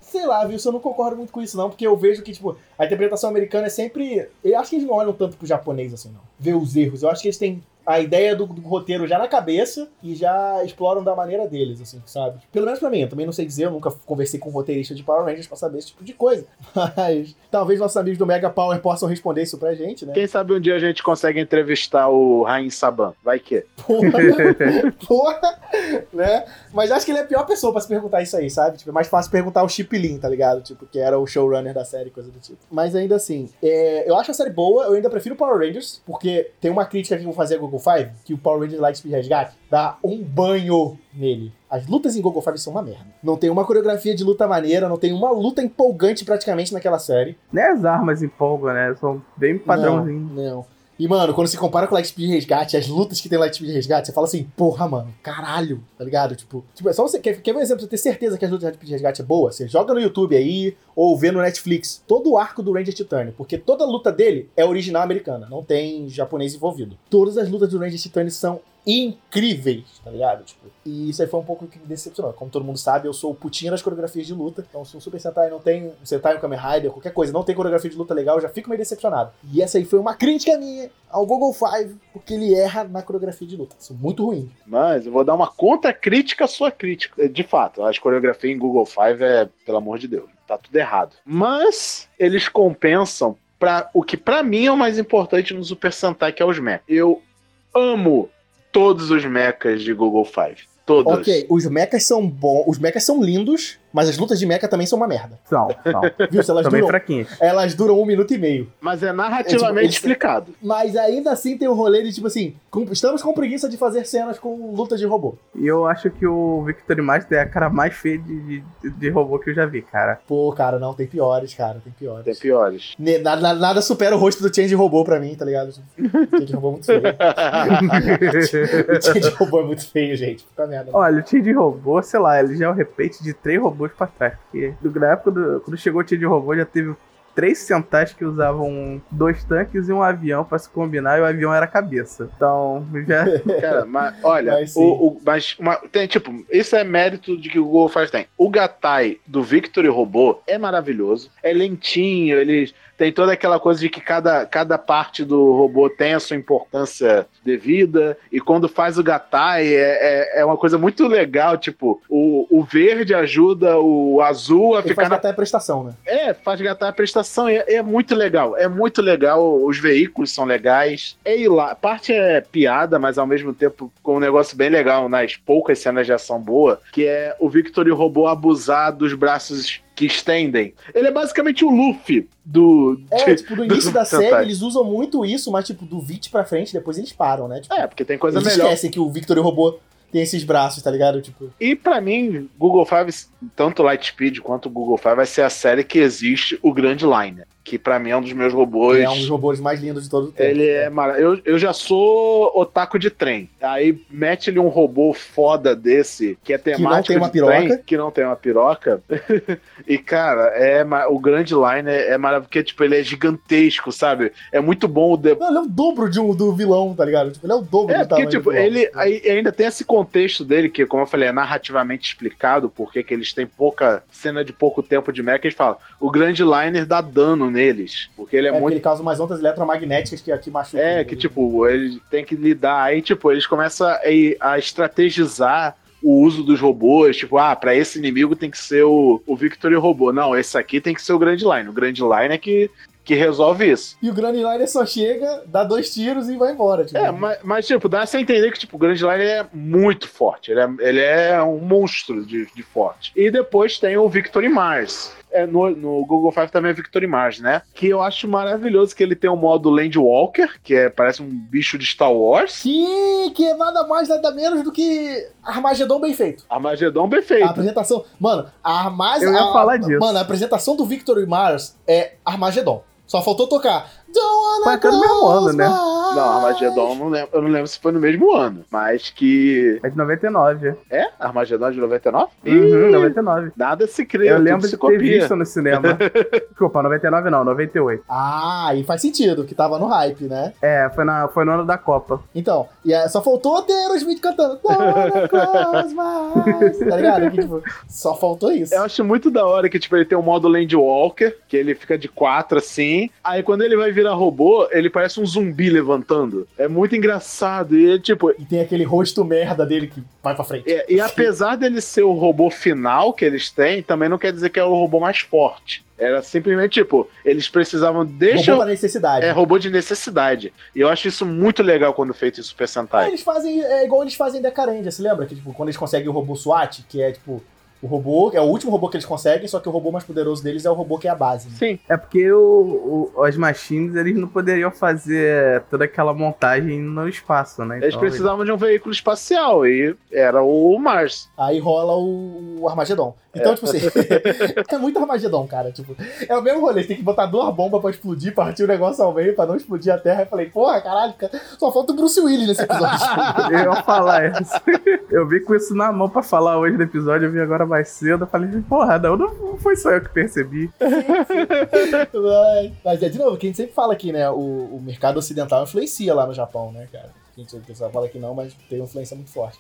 Sei lá, viu? Eu não concordo muito com isso, não, porque eu vejo que, tipo, a interpretação americana é sempre... Eu acho que eles não olham tanto pro japonês, assim, não. Vê os erros. Eu acho que eles têm a ideia do roteiro já na cabeça e já exploram da maneira deles, assim, sabe? Pelo menos pra mim. Eu também não sei dizer, eu nunca conversei com um roteirista de Power Rangers pra saber esse tipo de coisa. Mas talvez nossos amigos do Mega Power possam responder isso pra gente, né? Quem sabe um dia a gente consegue entrevistar o Rain Saban. Vai que? Porra! Né? Mas acho que ele é a pior pessoa pra se perguntar isso aí, sabe? Tipo, é mais fácil perguntar o Chip Lin, tá ligado? Tipo, que era o showrunner da série, coisa do tipo. Mas ainda assim, eu acho a série boa, eu ainda prefiro Power Rangers, porque tem uma crítica que eu vou fazer agora Five, que o Power Rangers Lightspeed Resgate dá um banho nele. As lutas em GoGo Five são uma merda. Não tem uma coreografia de luta maneira, não tem uma luta empolgante praticamente naquela série. Nem as armas empolgam, né? São bem padrãozinho. Não. E, mano, quando se compara com Lightspeed Resgate, as lutas que tem Lightspeed Resgate, você fala assim, porra, mano, caralho, tá ligado? Tipo é só você, quer ver um exemplo, você ter certeza que as lutas de Lightspeed Resgate é boa? Você joga no YouTube aí, ou vê no Netflix, todo o arco do Ranger Titânio, porque toda a luta dele é original americana, não tem japonês envolvido. Todas as lutas do Ranger Titânio são incríveis, tá ligado? Tipo, e isso aí foi um pouco que me decepcionou. Como todo mundo sabe, eu sou o putinho das coreografias de luta. Então, se um Super Sentai não tem, um Sentai, um Kamen Rider, qualquer coisa, não tem coreografia de luta legal, eu já fico meio decepcionado. E essa aí foi uma crítica minha ao GoGo Five, porque ele erra na coreografia de luta. Isso é muito ruim. Mas eu vou dar uma contra-crítica à sua crítica. De fato, as coreografias em GoGo Five pelo amor de Deus, tá tudo errado. Mas eles compensam pra o que pra mim é o mais importante no Super Sentai, que é os mechas. Eu amo todos os mechas de GoGo Five. Todos. Ok, os mechas são bons, os mechas são lindos, Mas as lutas de mecha também são uma merda. São. Viu? Se elas também duram, fraquinhas. Elas duram 1 minuto e meio. Mas é narrativamente explicado. Mas ainda assim tem o rolê de, tipo assim, estamos com preguiça de fazer cenas com lutas de robô. E eu acho que o Victory Mars é a cara mais feia de robô que eu já vi, cara. Pô, cara, não, tem piores, cara. Tem piores. Nada supera o rosto do Change de Robô pra mim, tá ligado? O Change de Robô é muito feio. O Change de Robô é muito feio, gente. Puta merda. Olha, o Change de Robô, sei lá, ele já é o repeite de 3 robôs pra trás. Porque na época, quando chegou o Change de Robô, já teve 3 sentais que usavam 2 tanques e um avião pra se combinar, e o avião era a cabeça. Então, já... Cara, mas olha, tem, tipo, isso é mérito de que o Google faz, tem. O Gatai do Victory Robô é maravilhoso, é lentinho, ele... Tem toda aquela coisa de que cada parte do robô tem a sua importância devida, e quando faz o Gatai é uma coisa muito legal, tipo, o verde ajuda o azul a ele ficar... Faz Gatai a prestação, né? É, faz Gatai a prestação, é muito legal, os veículos são legais, a parte é piada, mas ao mesmo tempo com um negócio bem legal nas poucas cenas de ação boa, que é o Victory Robô abusar dos braços que estendem. Ele é basicamente o Luffy do... tipo, no início da série eles usam muito isso, mas tipo, do 20 pra frente, depois eles param, né? Tipo, porque tem coisa melhor. Eles esquecem que o Victory Robô tem esses braços, tá ligado? Tipo... E pra mim, GoGo Five, tanto Lightspeed quanto GoGo Five, vai ser a série que existe o Grand Liner, que pra mim é um dos meus robôs... É um dos robôs mais lindos de todo o tempo. Ele é maravilhoso. Eu já sou otaku de trem. Aí mete-lhe um robô foda desse, que é temático de trem, que não tem uma piroca. E, cara, o Grand Liner é maravilhoso, porque tipo, ele é gigantesco, sabe? É muito bom. Não, ele é o dobro do vilão, tá ligado? Tipo, ele é o dobro do tamanho do vilão. Ele ainda tem esse contexto dele, que, como eu falei, é narrativamente explicado, porque que eles têm pouca cena de pouco tempo de mecha, eles falam, o Grand Liner dá dano neles, porque ele é muito... Ele causa umas ondas eletromagnéticas que aqui machucam. Que tipo, ele tem que lidar, aí tipo, eles começam a estrategizar o uso dos robôs, tipo, pra esse inimigo tem que ser o Victory Robô, não, esse aqui tem que ser o Grand Line, é que resolve isso. E o Grand Liner só chega, dá 2 tiros e vai embora. Tipo. Mas tipo, dá a entender que tipo, o Grand Liner é muito forte. Ele é um monstro de forte. E depois tem o Victory Mars. No GoGo Five também é Victory Mars, né? Que eu acho maravilhoso que ele tem o modo Land Walker, que parece um bicho de Star Wars. Sim, que é nada mais, nada menos do que Armagedon bem feito. A apresentação... Mano, eu ia falar disso. Mano, a apresentação do Victory Mars é Armagedon. Só faltou tocar. Foi no mesmo ano, né? Não, Armagedon, eu não lembro se foi no mesmo ano, mas que... É de 99. É? Armagedon é de 99? Uhum, 99. Nada se crê, eu lembro de ter visto no cinema. Desculpa, 99 não, 98. E faz sentido, que tava no hype, né? É, foi no ano da Copa. Então, só faltou ter o Smith cantando. Tá ligado? Que, tipo, só faltou isso. Eu acho muito da hora que tipo, ele tem um modo Land Walker, que ele fica de 4 assim, aí quando ele vai virar robô, ele parece um zumbi levantando. É muito engraçado. E tem aquele rosto merda dele que vai pra frente. E apesar dele ser o robô final que eles têm, também não quer dizer que é o robô mais forte. Era simplesmente, tipo, eles precisavam... Robô da necessidade. É, robô de necessidade. E eu acho isso muito legal quando feito em Super Sentai. Eles fazem... É igual eles fazem Deca Ranger, se lembra? Que, tipo, quando eles conseguem o robô SWAT, que é, tipo... O robô, é o último robô que eles conseguem, só que o robô mais poderoso deles é o robô que é a base. Né? Sim. É porque as machines, eles não poderiam fazer toda aquela montagem no espaço, né? Então, eles precisavam de um veículo espacial, e era o Mars. Aí rola o Armagedon. Então, tipo assim, é muito Armagedon, cara. Tipo, é o mesmo rolê, tem que botar 2 bombas pra explodir, partir o negócio ao meio pra não explodir a Terra. Eu falei, porra, caralho, só falta o Bruce Willis nesse episódio. Eu ia falar isso. Eu vim com isso na mão pra falar hoje no episódio, eu vim agora mais cedo, eu falei, porra, não foi só eu que percebi. Sim. Mas é, de novo, que a gente sempre fala aqui, né, o mercado ocidental influencia lá no Japão, né, cara? A gente só fala que não, mas tem uma influência muito forte.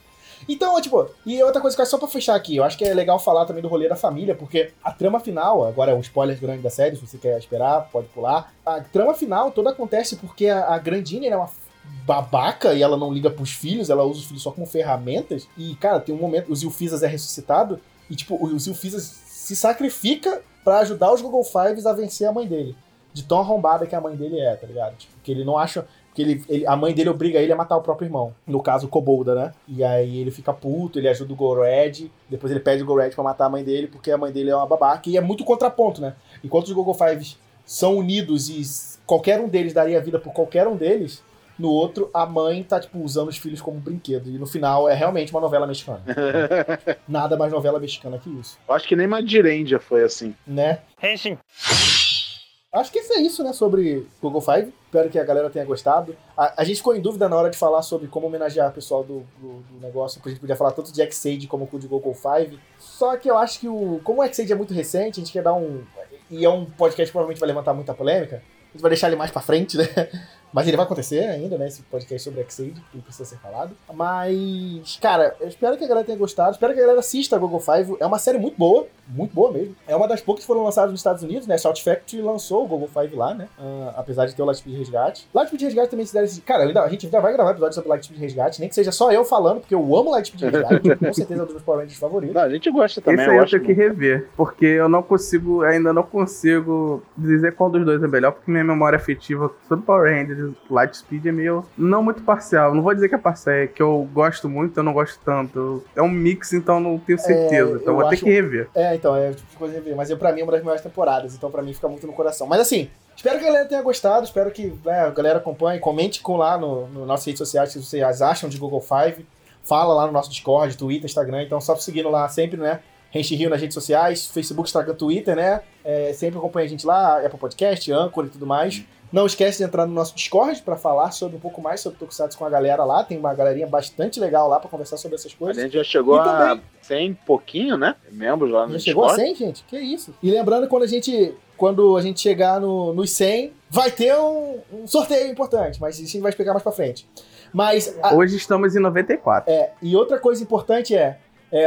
Então, tipo, e outra coisa que só pra fechar aqui, eu acho que é legal falar também do rolê da família, porque a trama final, agora é um spoiler grande da série, se você quer esperar, pode pular. A trama final toda acontece porque a Grandine é uma babaca e ela não liga pros filhos, ela usa os filhos só como ferramentas. E, cara, tem um momento, o Zylpheeza é ressuscitado e, tipo, o Zylpheeza se sacrifica pra ajudar os GoGo Fives a vencer a mãe dele. De tão arrombada que a mãe dele é, tá ligado? Tipo, que ele não acha... Porque a mãe dele obriga ele a matar o próprio irmão. No caso, o Kobolda, né? E aí ele fica puto, ele ajuda o Gored. Depois ele pede o Gored pra matar a mãe dele, porque a mãe dele é uma babaca. E é muito contraponto, né? Enquanto os GoGo Fives são unidos e qualquer um deles daria vida por qualquer um deles, no outro, a mãe tá, tipo, usando os filhos como brinquedo. E no final, é realmente uma novela mexicana. Nada mais novela mexicana que isso. Eu acho que nem Madirândia foi assim. Né? Henshin. Acho que isso é isso, né, sobre GoGo Five. Espero que a galera tenha gostado. A gente ficou em dúvida na hora de falar sobre como homenagear o pessoal do negócio, porque a gente podia falar tanto de X-Aid como de GoGo Five. Só que eu acho que como o X-Aid é muito recente, a gente quer dar um... E é um podcast que provavelmente vai levantar muita polêmica. A gente vai deixar ele mais pra frente, né? Mas ele vai acontecer ainda, né? Esse podcast sobre X-Aid, que precisa ser falado. Mas, cara, eu espero que a galera tenha gostado. Espero que a galera assista a GoGo Five. É uma série muito boa mesmo. É uma das poucas que foram lançadas nos Estados Unidos, né? Shout Factory lançou o GoGo Five lá, né? Apesar de ter o Lightspeed Resgate. Lightspeed Resgate também se der esse... Cara, a gente ainda vai gravar episódio sobre Lightspeed Resgate, nem que seja só eu falando, porque eu amo Lightspeed Resgate. Com certeza é um dos meus Power Rangers favoritos. Não, a gente gosta também. Esse aí eu tenho que rever, porque eu não consigo, ainda não consigo dizer qual dos dois é melhor, porque minha memória afetiva sobre Power Rangers Lightspeed é meio, não muito parcial. Não vou dizer que é parcial, é que eu gosto muito, eu não gosto tanto. É um mix, então não tenho certeza. Então vou ter que rever. Então, é tipo coisa de rever. Mas pra mim é uma das melhores temporadas, então pra mim fica muito no coração. Mas assim, espero que a galera tenha gostado, espero que a galera acompanhe, comente lá no nossas redes sociais o que vocês acham de GoGo Five. Fala lá no nosso Discord, Twitter, Instagram, então só seguindo lá sempre, né? Henshin Ryu nas redes sociais, Facebook, Instagram, Twitter, né? Sempre acompanha a gente lá, Apple Podcast, Anchor e tudo mais. Não esquece de entrar no nosso Discord para falar sobre um pouco mais sobre Tokusatsu com a galera lá. Tem uma galerinha bastante legal lá para conversar sobre essas coisas. A gente já chegou também, a 100 pouquinho, né? Membros lá no Discord. Já chegou a 100, gente? Que isso. E lembrando, quando a gente chegar nos 100, vai ter um sorteio importante, mas isso a gente vai explicar mais para frente. Mas hoje estamos em 94. E outra coisa importante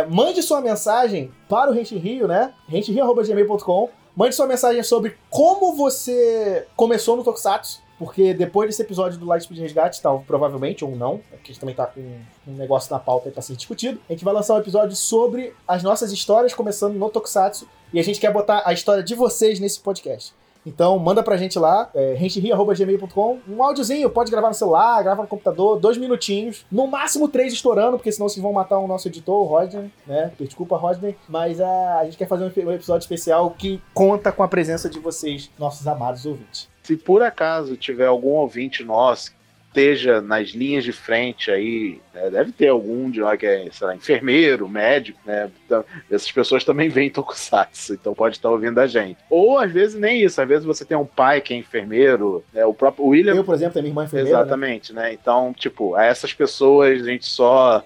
mande sua mensagem para o Henshin Ryu, né? henshinryu@gmail.com. Mande sua mensagem sobre como você começou no Tokusatsu, porque depois desse episódio do Lightspeed Resgate, tal, provavelmente, ou não, porque a gente também tá com um negócio na pauta aí pra ser discutido, a gente vai lançar um episódio sobre as nossas histórias começando no Tokusatsu, e a gente quer botar a história de vocês nesse podcast. Então, manda pra gente lá, henshinryu@gmail.com, um áudiozinho, pode gravar no celular, grava no computador, 2 minutinhos, no máximo 3 estourando, porque senão vocês vão matar o nosso editor, o Rodney, né? Desculpa, Rodney, mas a gente quer fazer um episódio especial que conta com a presença de vocês, nossos amados ouvintes. Se por acaso tiver algum ouvinte nosso que esteja nas linhas de frente aí, né? Deve ter algum de lá que é, sei lá, enfermeiro, médico, né? Então, essas pessoas também vêm Tokusatsu, então pode estar ouvindo a gente. Ou às vezes nem isso, às vezes você tem um pai que é enfermeiro, né? O próprio William... Eu, por exemplo, tenho minha irmã enfermeira. Exatamente, né? Então, tipo, essas pessoas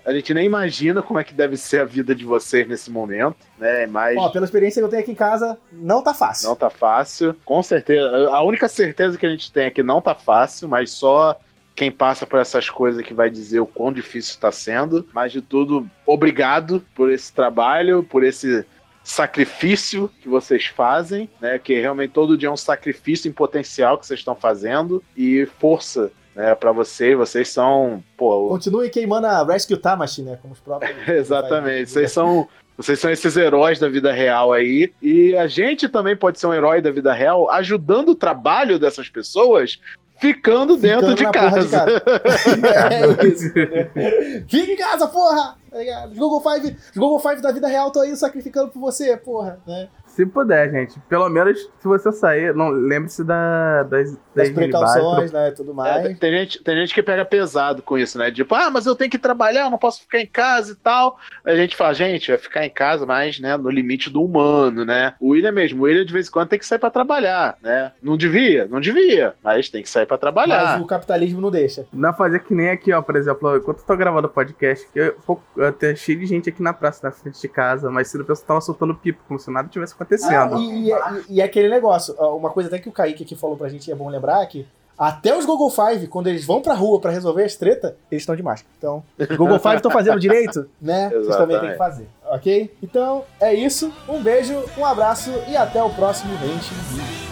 a gente nem imagina como é que deve ser a vida de vocês nesse momento, né? Mas... pela experiência que eu tenho aqui em casa, não tá fácil. Não tá fácil, com certeza. A única certeza que a gente tem é que não tá fácil, mas só quem passa por essas coisas que vai dizer o quão difícil está sendo. Mas de tudo, obrigado por esse trabalho, por esse sacrifício que vocês fazem, né? Que realmente todo dia é um sacrifício em potencial que vocês estão fazendo. E força, né, para vocês são... Continuem queimando a Rescue Tamashi, né? Como os próprios... Exatamente, vocês são esses heróis da vida real aí. E a gente também pode ser um herói da vida real ajudando o trabalho dessas pessoas... Ficando de casa. De casa. É isso. Fica em casa, porra! GoGo Five da vida real, tô aí sacrificando por você, porra. Né? Se puder, gente. Pelo menos, se você sair, não, lembre-se das precauções, né, tudo mais. Tem gente que pega pesado com isso, né? Tipo, mas eu tenho que trabalhar, não posso ficar em casa e tal. A gente fala, gente, vai ficar em casa, mas, né, no limite do humano, né? O William de vez em quando tem que sair pra trabalhar, né? Não devia, mas tem que sair pra trabalhar. Mas o capitalismo não deixa. Não fazer que nem aqui, ó, por exemplo, enquanto eu tô gravando o podcast, eu tenho cheio de gente aqui na praça, na frente de casa, mas cedo o pessoal tava soltando pipo, como se nada tivesse acontecendo. E aquele negócio, uma coisa até que o Kaique aqui falou pra gente, é bom lembrar que até os GoGo Five, quando eles vão pra rua pra resolver as tretas, eles estão de máscara. Então, os GoGo Five estão fazendo direito, né? Exatamente. Vocês também têm que fazer, ok? Então, é isso. Um beijo, um abraço e até o próximo Henshin Ryu.